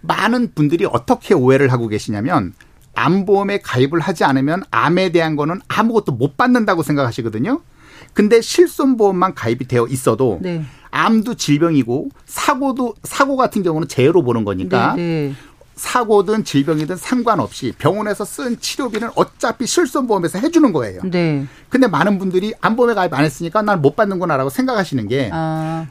많은 분들이 어떻게 오해를 하고 계시냐면 암보험에 가입을 하지 않으면 암에 대한 거는 아무것도 못 받는다고 생각하시거든요. 근데 실손보험만 가입이 되어 있어도 네. 암도 질병이고 사고 같은 경우는 재해로 보는 거니까 네, 네. 사고든 질병이든 상관없이 병원에서 쓴 치료비는 어차피 실손보험에서 해주는 거예요. 네. 근데 많은 분들이 암보험에 가입 안 했으니까 난 못 받는구나라고 생각하시는 게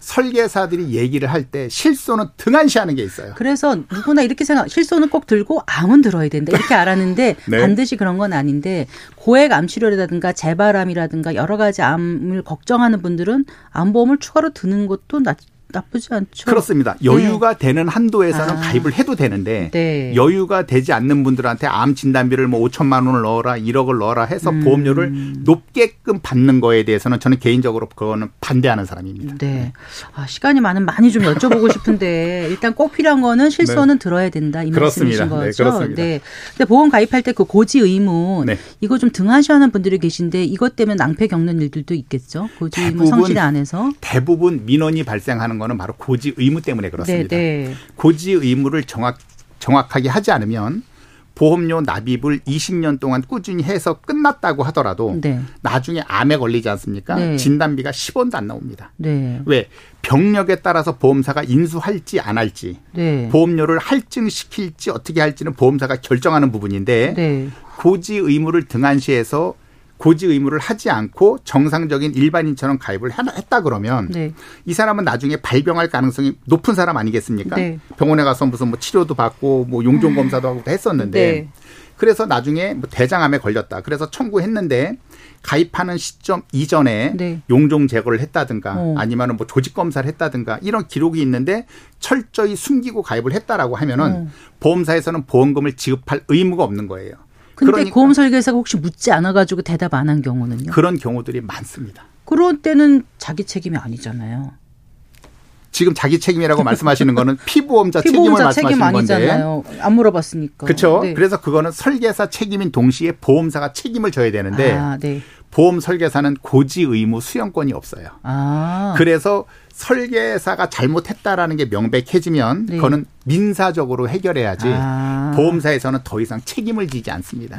설계사들이 얘기를 할 때 실손은 등한시하는 게 있어요. 그래서 누구나 이렇게 생각, 실손은 꼭 들고 암은 들어야 된다 이렇게 알았는데 네. 반드시 그런 건 아닌데 고액 암 치료라든가 재발암이라든가 여러 가지 암을 걱정하는 분들은 암보험을 추가로 드는 것도 나쁘지 않죠. 그렇습니다. 여유가 네. 되는 한도에서는 가입을 해도 되는데 네. 여유가 되지 않는 분들한테 암 진단비를 뭐 5천만 원을 넣어라 1억을 넣어라 해서 보험료를 높게끔 받는 거에 대해서는 저는 개인적으로 그거는 반대하는 사람입니다. 네. 아, 시간이 많이 좀 여쭤보고 싶은데 일단 꼭 필요한 거는 실손은 네. 들어야 된다 이 그렇습니다. 말씀이신 거죠. 네, 그렇습니다. 네. 근데 보험 가입할 때 그 고지 의무 네. 이거 좀 등한시하는 분들이 계신데 이것 때문에 낭패 겪는 일들도 있겠죠. 고지 의무 성실히 안 해서. 대부분 민원이 발생하는 거는 바로 고지 의무 때문에 그렇습니다. 네네. 고지 의무를 정확하게 하지 않으면 보험료 납입을 20년 동안 꾸준히 해서 끝났다고 하더라도 네. 나중에 암에 걸리지 않습니까? 네. 진단비가 10원도 안 나옵니다. 네. 왜? 병력에 따라서 보험사가 인수할지 안 할지 네. 보험료를 할증시킬지 어떻게 할지는 보험사가 결정하는 부분인데 네. 고지 의무를 등한시해서 고지 의무를 하지 않고 정상적인 일반인처럼 가입을 했다 그러면 네. 이 사람은 나중에 발병할 가능성이 높은 사람 아니겠습니까? 네. 병원에 가서 무슨 뭐 치료도 받고 뭐 용종 검사도 하고 했었는데 네. 그래서 나중에 뭐 대장암에 걸렸다. 그래서 청구했는데 가입하는 시점 이전에 네. 용종 제거를 했다든가 아니면 뭐 조직 검사를 했다든가 이런 기록이 있는데 철저히 숨기고 가입을 했다라고 하면은 보험사에서는 보험금을 지급할 의무가 없는 거예요. 근데 그러니까. 보험 설계사가 혹시 묻지 않아가지고 대답 안 한 경우는요? 그런 경우들이 많습니다. 그럴 때는 자기 책임이 아니잖아요. 지금 자기 책임이라고 말씀하시는 거는 피보험자 책임을 말씀하시는 책임 건데. 아니잖아요. 안 물어봤으니까. 그렇죠. 네. 그래서 그거는 설계사 책임인 동시에 보험사가 책임을 져야 되는데 네. 보험 설계사는 고지 의무 수용권이 없어요. 그래서 설계사가 잘못했다라는 게 명백해지면 네. 그거는 민사적으로 해결해야지 보험사에서는 더 이상 책임을 지지 않습니다.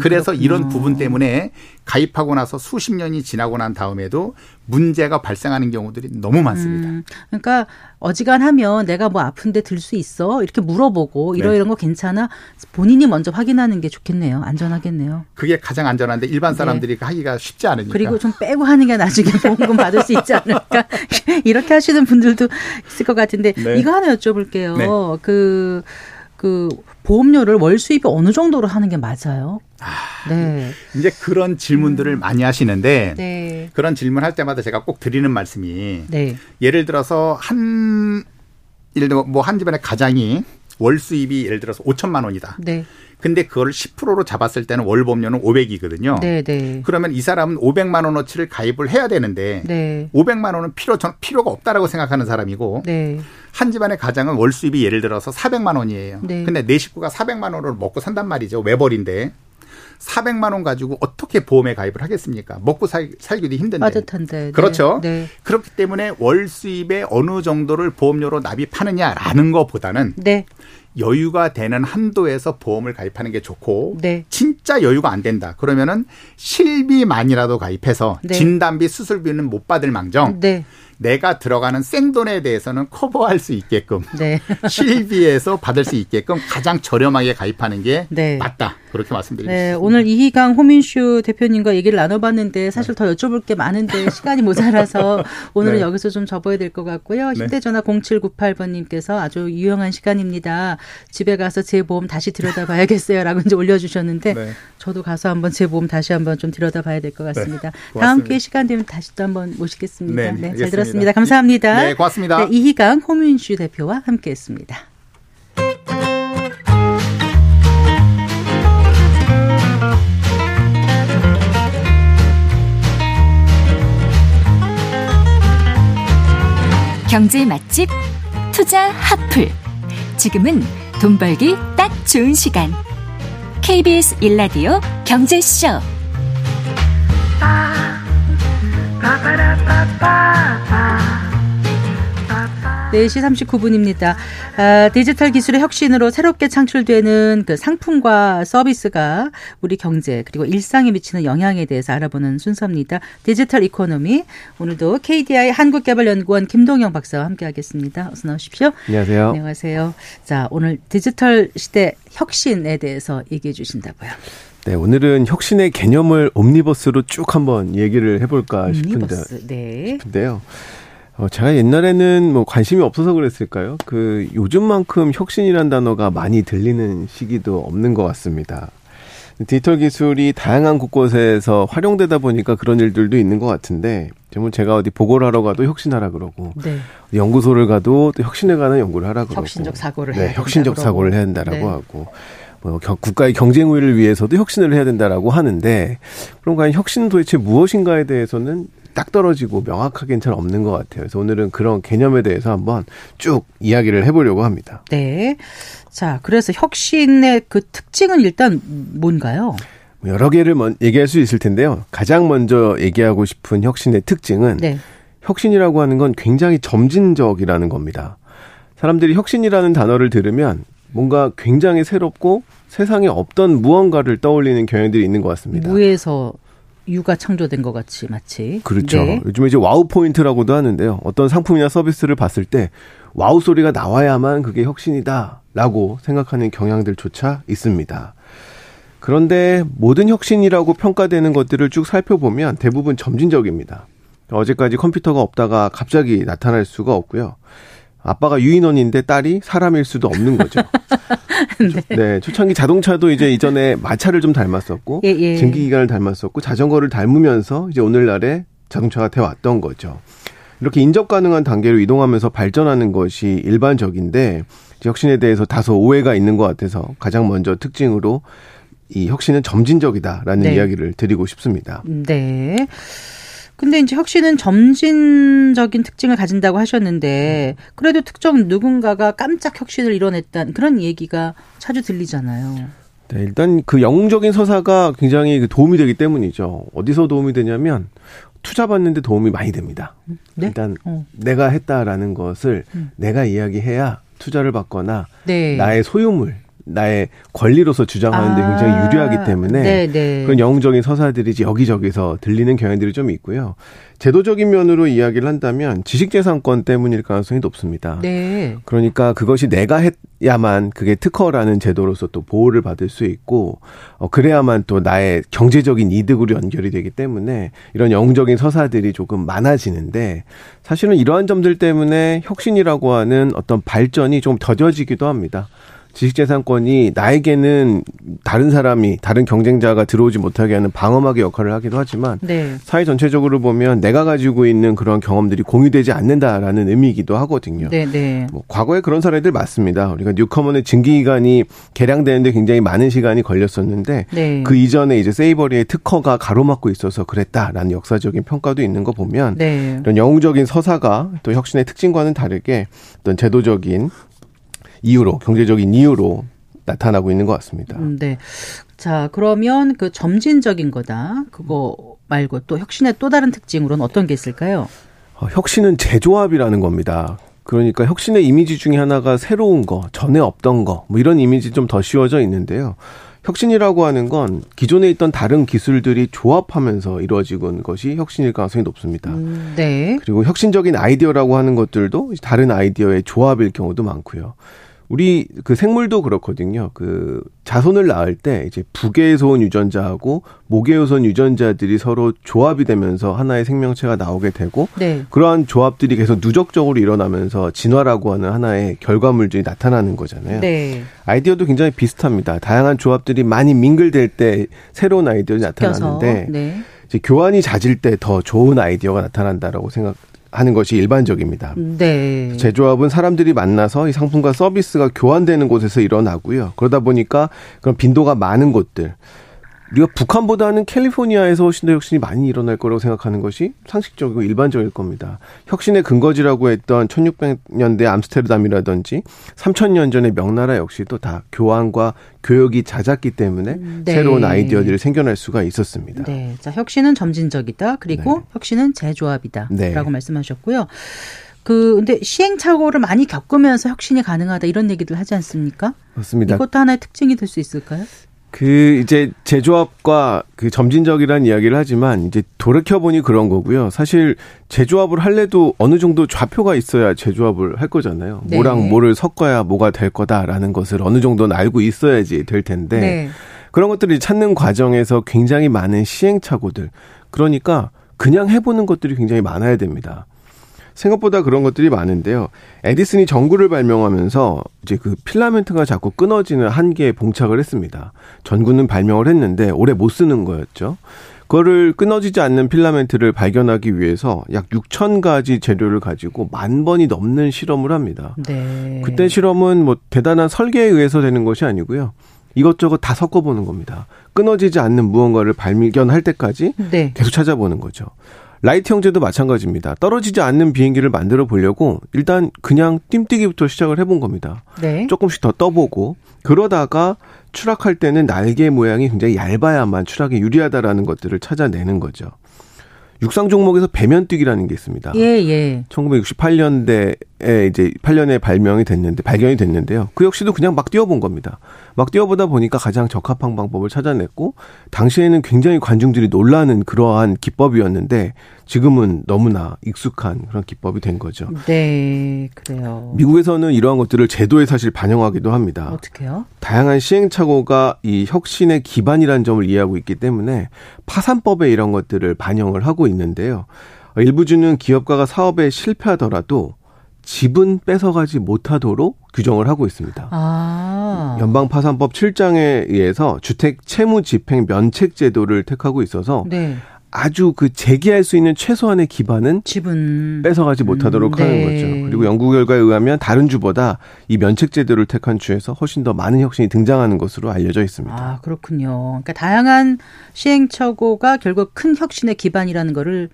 그래서 그렇구나. 이런 부분 때문에 가입하고 나서 수십 년이 지나고 난 다음에도 문제가 발생하는 경우들이 너무 많습니다. 그러니까 어지간하면 내가 뭐 아픈데 들 수 있어? 이렇게 물어보고 이런 거 괜찮아? 본인이 먼저 확인하는 게 좋겠네요. 안전하겠네요. 그게 가장 안전한데 일반 사람들이 네. 하기가 쉽지 않으니까. 그리고 좀 빼고 하는 게 나중에 보험금 받을 수 있지 않을까? 이렇게 하시는 분들도 있을 것 같은데 네. 이거 하나 여쭤볼게요. 네. 그 보험료를 월 수입이 어느 정도로 하는 게 맞아요? 네. 이제 그런 질문들을 많이 하시는데 네. 그런 질문할 때마다 제가 꼭 드리는 말씀이 네. 예를 들어서 예를 들어 뭐 한 집안의 가장이 월 수입이 예를 들어서 5천만 원이다. 네. 근데 그걸 10%로 잡았을 때는 월 보험료는 500이거든요. 네, 네. 그러면 이 사람은 500만 원어치를 가입을 해야 되는데 네. 500만 원은 필요가 없다라고 생각하는 사람이고 네. 한 집안의 가장은 월 수입이 예를 들어서 400만 원이에요. 네. 근데 내 식구가 400만 원으로 먹고 산단 말이죠. 외벌인데 400만 원 가지고 어떻게 보험에 가입을 하겠습니까? 먹고 살기도 힘든데. 빠듯한데. 네. 그렇죠. 네. 그렇기 때문에 월 수입의 어느 정도를 보험료로 납입하느냐라는 것보다는 네. 여유가 되는 한도에서 보험을 가입하는 게 좋고 네. 진짜 여유가 안 된다. 그러면은 실비만이라도 가입해서 네. 진단비 수술비는 못 받을 망정 네. 내가 들어가는 생돈에 대해서는 커버할 수 있게끔 네. 실비에서 받을 수 있게끔 가장 저렴하게 가입하는 게 네. 맞다. 그렇게 말씀드리겠습니다. 네. 오늘 이희강 홈인슈 대표님과 얘기를 나눠봤는데 사실 더 여쭤볼 게 많은데 시간이 모자라서 오늘은 네. 여기서 좀 접어야 될 것 같고요. 네. 휴대전화 0798번님께서 아주 유용한 시간입니다. 집에 가서 제 보험 다시 들여다봐야겠어요 라고 이제 올려주셨는데 네. 저도 가서 한번 제 보험 다시 한번 좀 들여다봐야 될 것 같습니다. 네. 다음 기회 시간 되면 다시 또 한번 모시겠습니다. 네, 네, 잘 들었습니다. 감사합니다. 네, 고맙습니다. 네, 이희강 홈인슈 대표와 함께했습니다. 경제 맛집 투자 핫플 지금은 돈 벌기 딱 좋은 시간 KBS 1라디오 경제쇼 4시 39분입니다. 디지털 기술의 혁신으로 새롭게 창출되는 그 상품과 서비스가 우리 경제 그리고 일상에 미치는 영향에 대해서 알아보는 순서입니다. 디지털 이코노미, 오늘도 KDI 한국개발연구원 김동영 박사와 함께하겠습니다. 어서 나오십시오. 안녕하세요. 안녕하세요. 자, 오늘 디지털 시대 혁신에 대해서 얘기해 주신다고요. 네, 오늘은 혁신의 개념을 옴니버스로 쭉 한번 얘기를 해볼까 싶은데요. 제가 옛날에는 뭐 관심이 없어서 그랬을까요? 그 요즘만큼 혁신이란 단어가 많이 들리는 시기도 없는 것 같습니다. 디지털 기술이 다양한 곳곳에서 활용되다 보니까 그런 일들도 있는 것 같은데, 정말 제가 어디 보고를 하러 가도 혁신하라 그러고, 네. 연구소를 가도 또 혁신에 관한 연구를 하라 그러고, 혁신적 사고를 해야 된다고, 혁신적 사고를 해야 된다라고 하고, 뭐 국가의 경쟁 우위를 위해서도 혁신을 해야 된다라고 하는데, 그럼 과연 혁신은 도대체 무엇인가에 대해서는 딱 떨어지고 명확하게는 잘 없는 것 같아요. 그래서 오늘은 그런 개념에 대해서 한번 쭉 이야기를 해보려고 합니다. 네. 자, 그래서 혁신의 그 특징은 일단 뭔가요? 여러 개를 얘기할 수 있을 텐데요. 가장 먼저 얘기하고 싶은 혁신의 특징은 혁신이라고 하는 건 굉장히 점진적이라는 겁니다. 사람들이 혁신이라는 단어를 들으면 뭔가 굉장히 새롭고 세상에 없던 무언가를 떠올리는 경향들이 있는 것 같습니다. 무에서 유가 창조된 것 같이 마치. 그렇죠. 네. 요즘에 이제 와우 포인트라고도 하는데요. 어떤 상품이나 서비스를 봤을 때 와우 소리가 나와야만 그게 혁신이다라고 생각하는 경향들조차 있습니다. 그런데 모든 혁신이라고 평가되는 것들을 쭉 살펴보면 대부분 점진적입니다. 어제까지 컴퓨터가 없다가 갑자기 나타날 수가 없고요. 아빠가 유인원인데 딸이 사람일 수도 없는 거죠. 네, 초창기 자동차도 이제 이전에 마차를 좀 닮았었고, 증기기관을 닮았었고, 자전거를 닮으면서 이제 오늘날의 자동차가 되어왔던 거죠. 이렇게 인접 가능한 단계로 이동하면서 발전하는 것이 일반적인데, 혁신에 대해서 다소 오해가 있는 것 같아서 가장 먼저 특징으로 이 혁신은 점진적이다라는 이야기를 드리고 싶습니다. 네. 근데 이제 혁신은 점진적인 특징을 가진다고 하셨는데, 그래도 특정 누군가가 깜짝 혁신을 이뤄냈다는 그런 얘기가 자주 들리잖아요. 네, 일단 그 영웅적인 서사가 굉장히 도움이 되기 때문이죠. 어디서 도움이 되냐면 투자 받는데 도움이 많이 됩니다. 네? 일단 내가 했다라는 것을 내가 이야기해야 투자를 받거나 나의 소유물, 나의 권리로서 주장하는 데 굉장히 유리하기 때문에 그런 영웅적인 서사들이 여기저기서 들리는 경향들이 좀 있고요. 제도적인 면으로 이야기를 한다면 지식재산권 때문일 가능성이 높습니다. 네. 그러니까 그것이 내가 해야만 그게 특허라는 제도로서 또 보호를 받을 수 있고, 그래야만 또 나의 경제적인 이득으로 연결이 되기 때문에 이런 영웅적인 서사들이 조금 많아지는데, 사실은 이러한 점들 때문에 혁신이라고 하는 어떤 발전이 좀 더뎌지기도 합니다. 지식재산권이 나에게는 다른 사람이, 다른 경쟁자가 들어오지 못하게 하는 방어막의 역할을 하기도 하지만 사회 전체적으로 보면 내가 가지고 있는 그런 경험들이 공유되지 않는다라는 의미이기도 하거든요. 뭐 과거에 그런 사례들 맞습니다. 우리가 뉴커먼의 증기기관이 개량되는데 굉장히 많은 시간이 걸렸었는데 그 이전에 이제 세이버리의 특허가 가로막고 있어서 그랬다라는 역사적인 평가도 있는 거 보면 이런 영웅적인 서사가 또 혁신의 특징과는 다르게 어떤 제도적인 이유로, 경제적인 이유로 나타나고 있는 것 같습니다. 네. 자, 그러면 그 점진적인 거다. 그거 말고 또 혁신의 또 다른 특징으로는 어떤 게 있을까요? 혁신은 재조합이라는 겁니다. 그러니까 혁신의 이미지 중에 하나가 새로운 거, 전에 없던 거, 뭐 이런 이미지 좀 더 씌워져 있는데요. 혁신이라고 하는 건 기존에 있던 다른 기술들이 조합하면서 이루어지는 것이 혁신일 가능성이 높습니다. 그리고 혁신적인 아이디어라고 하는 것들도 다른 아이디어의 조합일 경우도 많고요. 우리 그 생물도 그렇거든요. 그 자손을 낳을 때 이제 부계에서 온 유전자하고 모계에서 온 유전자들이 서로 조합이 되면서 하나의 생명체가 나오게 되고, 그러한 조합들이 계속 누적적으로 일어나면서 진화라고 하는 하나의 결과물들이 나타나는 거잖아요. 아이디어도 굉장히 비슷합니다. 다양한 조합들이 많이 밍글될 때 새로운 아이디어가 나타나는데 이제 교환이 잦을 때 더 좋은 아이디어가 나타난다라고 하는 것이 일반적입니다. 재조합은 사람들이 만나서 이 상품과 서비스가 교환되는 곳에서 일어나고요. 그러다 보니까 그런 빈도가 많은 곳들, 우리가 북한보다는 캘리포니아에서 훨씬 더 혁신이 많이 일어날 거라고 생각하는 것이 상식적이고 일반적일 겁니다. 혁신의 근거지라고 했던 1600년대 암스테르담이라든지 3000년 전의 명나라 역시도 다 교환과 교역이 잦았기 때문에 새로운 아이디어들이 생겨날 수가 있었습니다. 자, 혁신은 점진적이다. 그리고 혁신은 재조합이다. 라고 말씀하셨고요. 근데 시행착오를 많이 겪으면서 혁신이 가능하다 이런 얘기도 하지 않습니까? 맞습니다. 이것도 하나의 특징이 될 수 있을까요? 이제 제조업과 점진적이라는 이야기를 하지만 이제 돌이켜보니 그런 거고요. 사실 제조업을 할래도 어느 정도 좌표가 있어야 제조업을 할 거잖아요. 네. 뭐랑 뭐를 섞어야 뭐가 될 거다라는 것을 어느 정도는 알고 있어야지 될 텐데 네. 그런 것들을 찾는 과정에서 굉장히 많은 시행착오들. 그러니까 그냥 해보는 것들이 굉장히 많아야 됩니다. 생각보다 그런 것들이 많은데요. 에디슨이 전구를 발명하면서 이제 필라멘트가 자꾸 끊어지는 한계에 봉착을 했습니다. 전구는 발명을 했는데 오래 못 쓰는 거였죠. 그거를 끊어지지 않는 필라멘트를 발견하기 위해서 약 6천 가지 재료를 가지고 10,000번이 넘는 실험을 합니다. 네. 그때 실험은 대단한 설계에 의해서 되는 것이 아니고요. 이것저것 다 섞어보는 겁니다. 끊어지지 않는 무언가를 발견할 때까지 네. 계속 찾아보는 거죠. 라이트 형제도 마찬가지입니다. 떨어지지 않는 비행기를 만들어 보려고 일단 그냥 뜀뛰기부터 시작을 해본 겁니다. 네. 조금씩 더 떠보고 그러다가 추락할 때는 날개 모양이 굉장히 얇아야만 추락에 유리하다라는 것들을 찾아내는 거죠. 육상 종목에서 배면뛰기라는 게 있습니다. 예. 1968년대에 이제 8년에 발견이 됐는데요. 그 역시도 그냥 막 뛰어본 겁니다. 막 뛰어보다 보니까 가장 적합한 방법을 찾아냈고 당시에는 굉장히 관중들이 놀라는 그러한 기법이었는데 지금은 너무나 익숙한 그런 기법이 된 거죠. 네, 그래요. 미국에서는 이러한 것들을 제도에 사실 반영하기도 합니다. 어떻게요? 다양한 시행착오가 이 혁신의 기반이라는 점을 이해하고 있기 때문에 파산법에 이런 것들을 반영을 하고 있는데요. 일부주는 기업가가 사업에 실패하더라도 집은 뺏어가지 못하도록 규정을 하고 있습니다. 연방파산법 7장에 의해서 주택 채무 집행 면책 제도를 택하고 있어서 네. 아주 재기할 수 있는 최소한의 기반은 집은 뺏어가지 못하도록 하는 거죠. 그리고 연구 결과에 의하면 다른 주보다 이 면책 제도를 택한 주에서 훨씬 더 많은 혁신이 등장하는 것으로 알려져 있습니다. 아, 그렇군요. 그러니까 다양한 시행착오가 결국 큰 혁신의 기반이라는 거를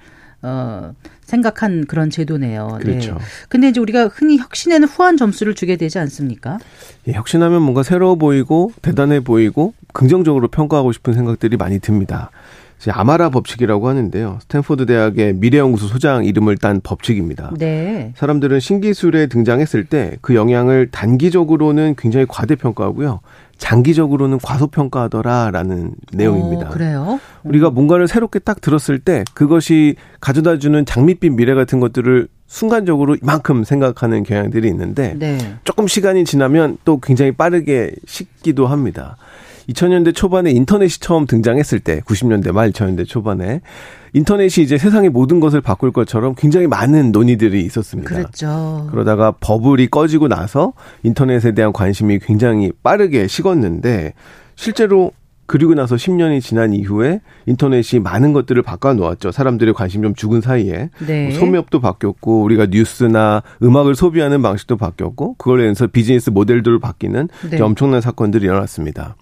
생각한 그런 제도네요. 그렇죠. 네. 근데 이제 우리가 흔히 혁신에는 후한 점수를 주게 되지 않습니까? 예, 혁신하면 뭔가 새로워 보이고 대단해 보이고 긍정적으로 평가하고 싶은 생각들이 많이 듭니다. 아마라 법칙이라고 하는데요. 스탠포드 대학의 미래연구소 소장 이름을 딴 법칙입니다. 네. 사람들은 신기술에 등장했을 때 그 영향을 단기적으로는 굉장히 과대평가하고요. 장기적으로는 과소평가하더라라는 내용입니다. 그래요? 우리가 뭔가를 새롭게 딱 들었을 때 그것이 가져다주는 장밋빛 미래 같은 것들을 순간적으로 이만큼 생각하는 경향들이 있는데 네. 조금 시간이 지나면 또 굉장히 빠르게 식기도 합니다. 2000년대 초반에 인터넷이 처음 등장했을 때 90년대 말 2000년대 초반에 인터넷이 이제 세상의 모든 것을 바꿀 것처럼 굉장히 많은 논의들이 있었습니다. 그렇죠. 그러다가 버블이 꺼지고 나서 인터넷에 대한 관심이 굉장히 빠르게 식었는데 실제로 그리고 나서 10년이 지난 이후에 인터넷이 많은 것들을 바꿔놓았죠. 사람들의 관심 좀 죽은 사이에. 네. 소매업도 바뀌었고 우리가 뉴스나 음악을 소비하는 방식도 바뀌었고 그걸 인해서 비즈니스 모델들로 바뀌는 네. 엄청난 사건들이 일어났습니다.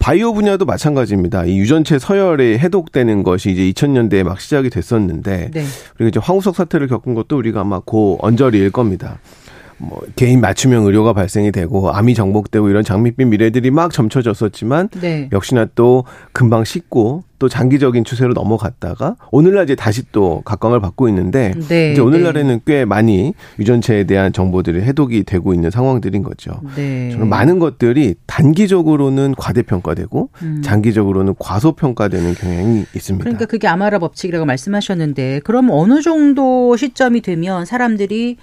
바이오 분야도 마찬가지입니다. 이 유전체 서열에 해독되는 것이 이제 2000년대에 막 시작이 됐었는데 네. 그리고 이제 황우석 사태를 겪은 것도 우리가 아마 그 언저리일 겁니다. 개인 맞춤형 의료가 발생이 되고 암이 정복되고 이런 장밋빛 미래들이 막 점쳐졌었지만 네. 역시나 또 금방 식고 또 장기적인 추세로 넘어갔다가 오늘날 이제 다시 또 각광을 받고 있는데 네. 이제 오늘날에는 네. 꽤 많이 유전체에 대한 정보들이 해독이 되고 있는 상황들인 거죠. 네. 저는 많은 것들이 단기적으로는 과대평가되고 장기적으로는 과소평가되는 경향이 있습니다. 그러니까 그게 아마라 법칙이라고 말씀하셨는데 그럼 어느 정도 시점이 되면 사람들이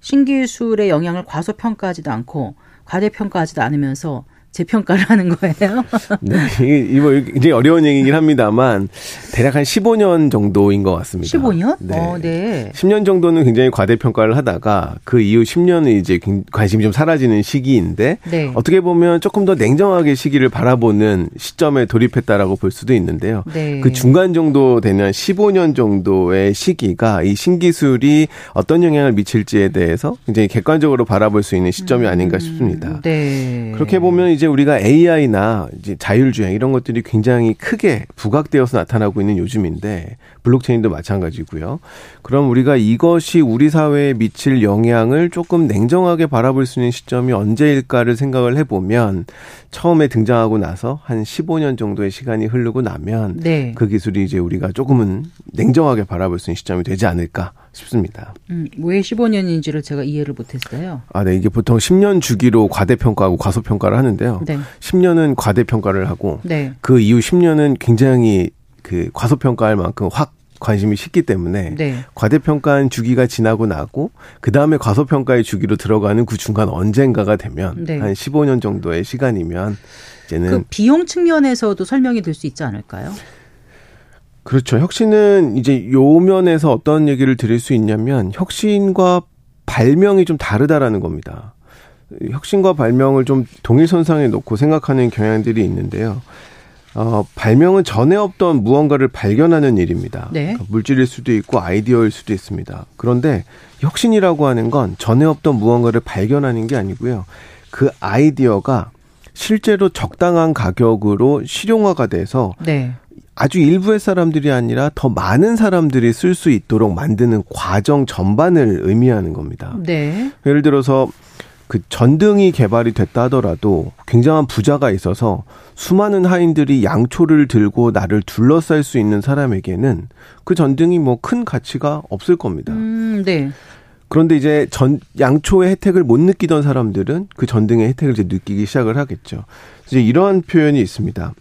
신기술의 영향을 과소평가하지도 않고 과대평가하지도 않으면서 재평가를 하는 거예요? 네, 이게 굉장히 어려운 얘기긴 합니다만 대략 한 15년 정도인 것 같습니다. 15년? 네. 네. 10년 정도는 굉장히 과대평가를 하다가 그 이후 10년은 이제 관심이 좀 사라지는 시기인데 네. 어떻게 보면 조금 더 냉정하게 시기를 바라보는 시점에 돌입했다라고 볼 수도 있는데요. 네. 그 중간 정도 되는 15년 정도의 시기가 이 신기술이 어떤 영향을 미칠지에 대해서 굉장히 객관적으로 바라볼 수 있는 시점이 아닌가 싶습니다. 네. 그렇게 보면 이제 우리가 AI나 이제 자율주행 이런 것들이 굉장히 크게 부각되어서 나타나고 있는 요즘인데 블록체인도 마찬가지고요. 그럼 우리가 이것이 우리 사회에 미칠 영향을 조금 냉정하게 바라볼 수 있는 시점이 언제일까를 생각을 해보면 처음에 등장하고 나서 한 15년 정도의 시간이 흐르고 나면 네. 그 기술이 이제 우리가 조금은 냉정하게 바라볼 수 있는 시점이 되지 않을까 싶습니다. 왜 15년인지를 제가 이해를 못했어요. 아, 네. 이게 보통 10년 주기로 과대평가하고 과소평가를 하는데요. 네. 10년은 과대평가를 하고 네. 그 이후 10년은 굉장히 그 과소평가할 만큼 확 관심이 식기 때문에 네. 과대평가한 주기가 지나고 나고 그다음에 과소평가의 주기로 들어가는 그 중간 언젠가가 되면 네. 한 15년 정도의 시간이면 이제는 그 비용 측면에서도 설명이 될 수 있지 않을까요? 그렇죠. 혁신은 이제 요 면에서 어떤 얘기를 드릴 수 있냐면 혁신과 발명이 좀 다르다라는 겁니다. 혁신과 발명을 좀 동일선상에 놓고 생각하는 경향들이 있는데요. 발명은 전에 없던 무언가를 발견하는 일입니다. 네. 그러니까 물질일 수도 있고 아이디어일 수도 있습니다. 그런데 혁신이라고 하는 건 전에 없던 무언가를 발견하는 게 아니고요. 그 아이디어가 실제로 적당한 가격으로 실용화가 돼서 네. 아주 일부의 사람들이 아니라 더 많은 사람들이 쓸 수 있도록 만드는 과정 전반을 의미하는 겁니다. 네. 예를 들어서 그 전등이 개발이 됐다 하더라도 굉장한 부자가 있어서 수많은 하인들이 양초를 들고 나를 둘러쌀 수 있는 사람에게는 그 전등이 뭐 큰 가치가 없을 겁니다. 네. 그런데 이제 양초의 혜택을 못 느끼던 사람들은 그 전등의 혜택을 이제 느끼기 시작을 하겠죠. 이제 이러한 표현이 있습니다.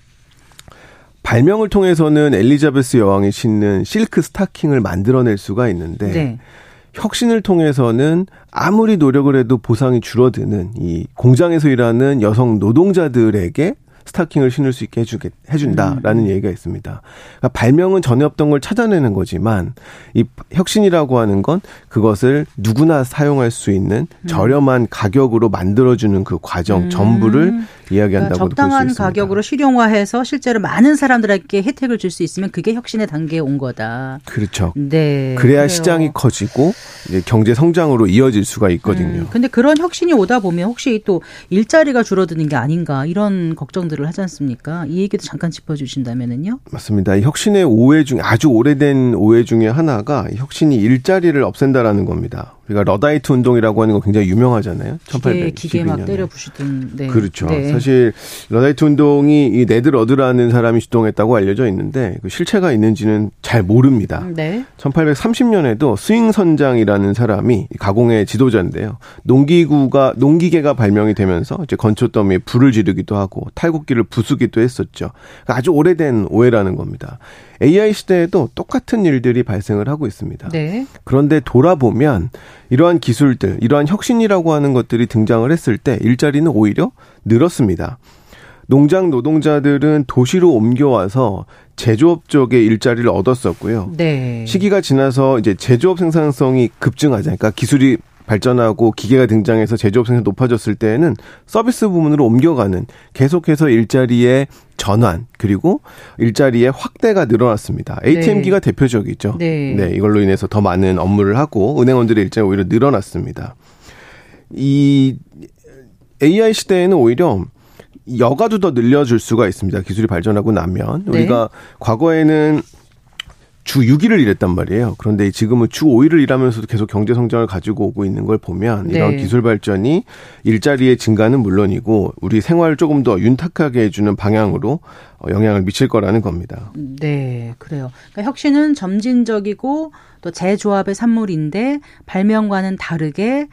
발명을 통해서는 엘리자베스 여왕이 신는 실크 스타킹을 만들어낼 수가 있는데 네. 혁신을 통해서는 아무리 노력을 해도 보상이 줄어드는 이 공장에서 일하는 여성 노동자들에게 스타킹을 신을 수 있게 해준다라는 얘기가 있습니다. 그러니까 발명은 전혀 없던 걸 찾아내는 거지만 이 혁신이라고 하는 건 그것을 누구나 사용할 수 있는 저렴한 가격으로 만들어주는 그 과정 전부를 이야기한다고 볼 수 있습니다. 적당한 가격으로 실용화해서 실제로 많은 사람들에게 혜택을 줄 수 있으면 그게 혁신의 단계에 온 거다. 그렇죠. 네. 그래야 그래요. 시장이 커지고 이제 경제 성장으로 이어질 수가 있거든요. 그런데 그런 혁신이 오다 보면 혹시 또 일자리가 줄어드는 게 아닌가 이런 걱정들 하지 않습니까? 이 얘기도 잠깐 짚어주신다면은요. 맞습니다. 혁신의 오해 중 아주 오래된 오해 중에 하나가 혁신이 일자리를 없앤다라는 겁니다. 우리가 러다이트 운동이라고 하는 거 굉장히 유명하잖아요. 1812년에 기계 막 때려 부시던. 네. 그렇죠. 네. 사실 러다이트 운동이 이 네드 러드라는 사람이 주동했다고 알려져 있는데 그 실체가 있는지는 잘 모릅니다. 네. 1830년에도 스윙 선장이라는 사람이 가공의 지도자인데요. 농기계가 발명이 되면서 이제 건초 더미에 불을 지르기도 하고 탈곡기를 부수기도 했었죠. 그러니까 아주 오래된 오해라는 겁니다. AI 시대에도 똑같은 일들이 발생을 하고 있습니다. 네. 그런데 돌아보면 이러한 기술들, 이러한 혁신이라고 하는 것들이 등장을 했을 때 일자리는 오히려 늘었습니다. 농장 노동자들은 도시로 옮겨와서 제조업 쪽의 일자리를 얻었었고요. 네. 시기가 지나서 이제 제조업 생산성이 급증하자. 그러니까 기술이 발전하고 기계가 등장해서 제조업 생산이 높아졌을 때에는 서비스 부문으로 옮겨가는 계속해서 일자리의 전환 그리고 일자리의 확대가 늘어났습니다. ATM기가 네. 대표적이죠. 네. 네, 이걸로 인해서 더 많은 업무를 하고 은행원들의 일자리가 오히려 늘어났습니다. 이 AI 시대에는 오히려 여가도 더 늘려줄 수가 있습니다. 기술이 발전하고 나면. 우리가 네. 과거에는 주 6일을 일했단 말이에요. 그런데 지금은 주 5일을 일하면서도 계속 경제 성장을 가지고 오고 있는 걸 보면 이런 네. 기술 발전이 일자리의 증가는 물론이고 우리 생활을 조금 더 윤택하게 해주는 방향으로 영향을 미칠 거라는 겁니다. 네, 그래요. 그러니까 혁신은 점진적이고 또 재조합의 산물인데 발명과는 다르게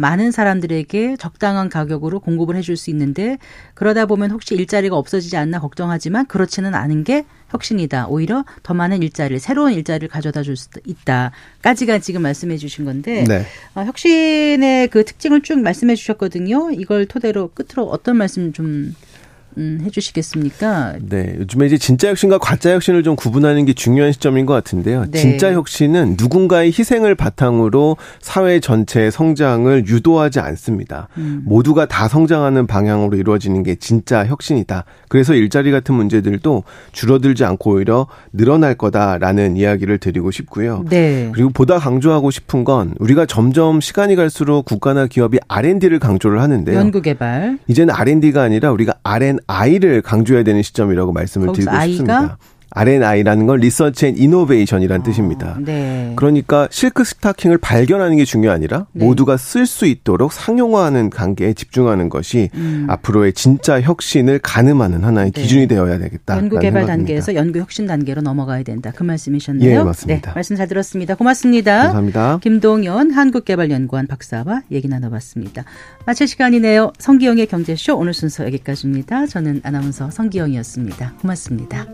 많은 사람들에게 적당한 가격으로 공급을 해줄 수 있는데 그러다 보면 혹시 일자리가 없어지지 않나 걱정하지만 그렇지는 않은 게 혁신이다. 오히려 더 많은 일자리를 새로운 일자리를 가져다 줄 수 있다까지가 지금 말씀해 주신 건데 네. 혁신의 그 특징을 쭉 말씀해 주셨거든요. 이걸 토대로 끝으로 어떤 말씀 좀 해주시겠습니까? 네, 요즘에 이제 진짜 혁신과 가짜 혁신을 좀 구분하는 게 중요한 시점인 것 같은데요. 네. 진짜 혁신은 누군가의 희생을 바탕으로 사회 전체의 성장을 유도하지 않습니다. 모두가 다 성장하는 방향으로 이루어지는 게 진짜 혁신이다. 그래서 일자리 같은 문제들도 줄어들지 않고 오히려 늘어날 거다라는 이야기를 드리고 싶고요. 네. 그리고 보다 강조하고 싶은 건 우리가 점점 시간이 갈수록 국가나 기업이 R&D를 강조를 하는데요. 연구개발. 이제는 R&D가 아니라 우리가 R&D를 강조해야 되는 시점이라고 말씀을 드리고 싶습니다. R&I라는 건 리서치 앤 이노베이션이라는 뜻입니다. 네. 그러니까 실크 스타킹을 발견하는 게 중요한 아니라 네. 모두가 쓸 수 있도록 상용화하는 관계에 집중하는 것이 앞으로의 진짜 혁신을 가늠하는 하나의 네. 기준이 되어야 되겠다. 연구개발 단계에서 연구혁신 단계로 넘어가야 된다. 그 말씀이셨네요. 네, 맞습니다. 네, 말씀 잘 들었습니다. 고맙습니다. 감사합니다. 김동연 한국개발연구원 박사와 얘기 나눠봤습니다. 마칠 시간이네요. 성기영의 경제쇼 오늘 순서 여기까지입니다. 저는 아나운서 성기영이었습니다. 고맙습니다.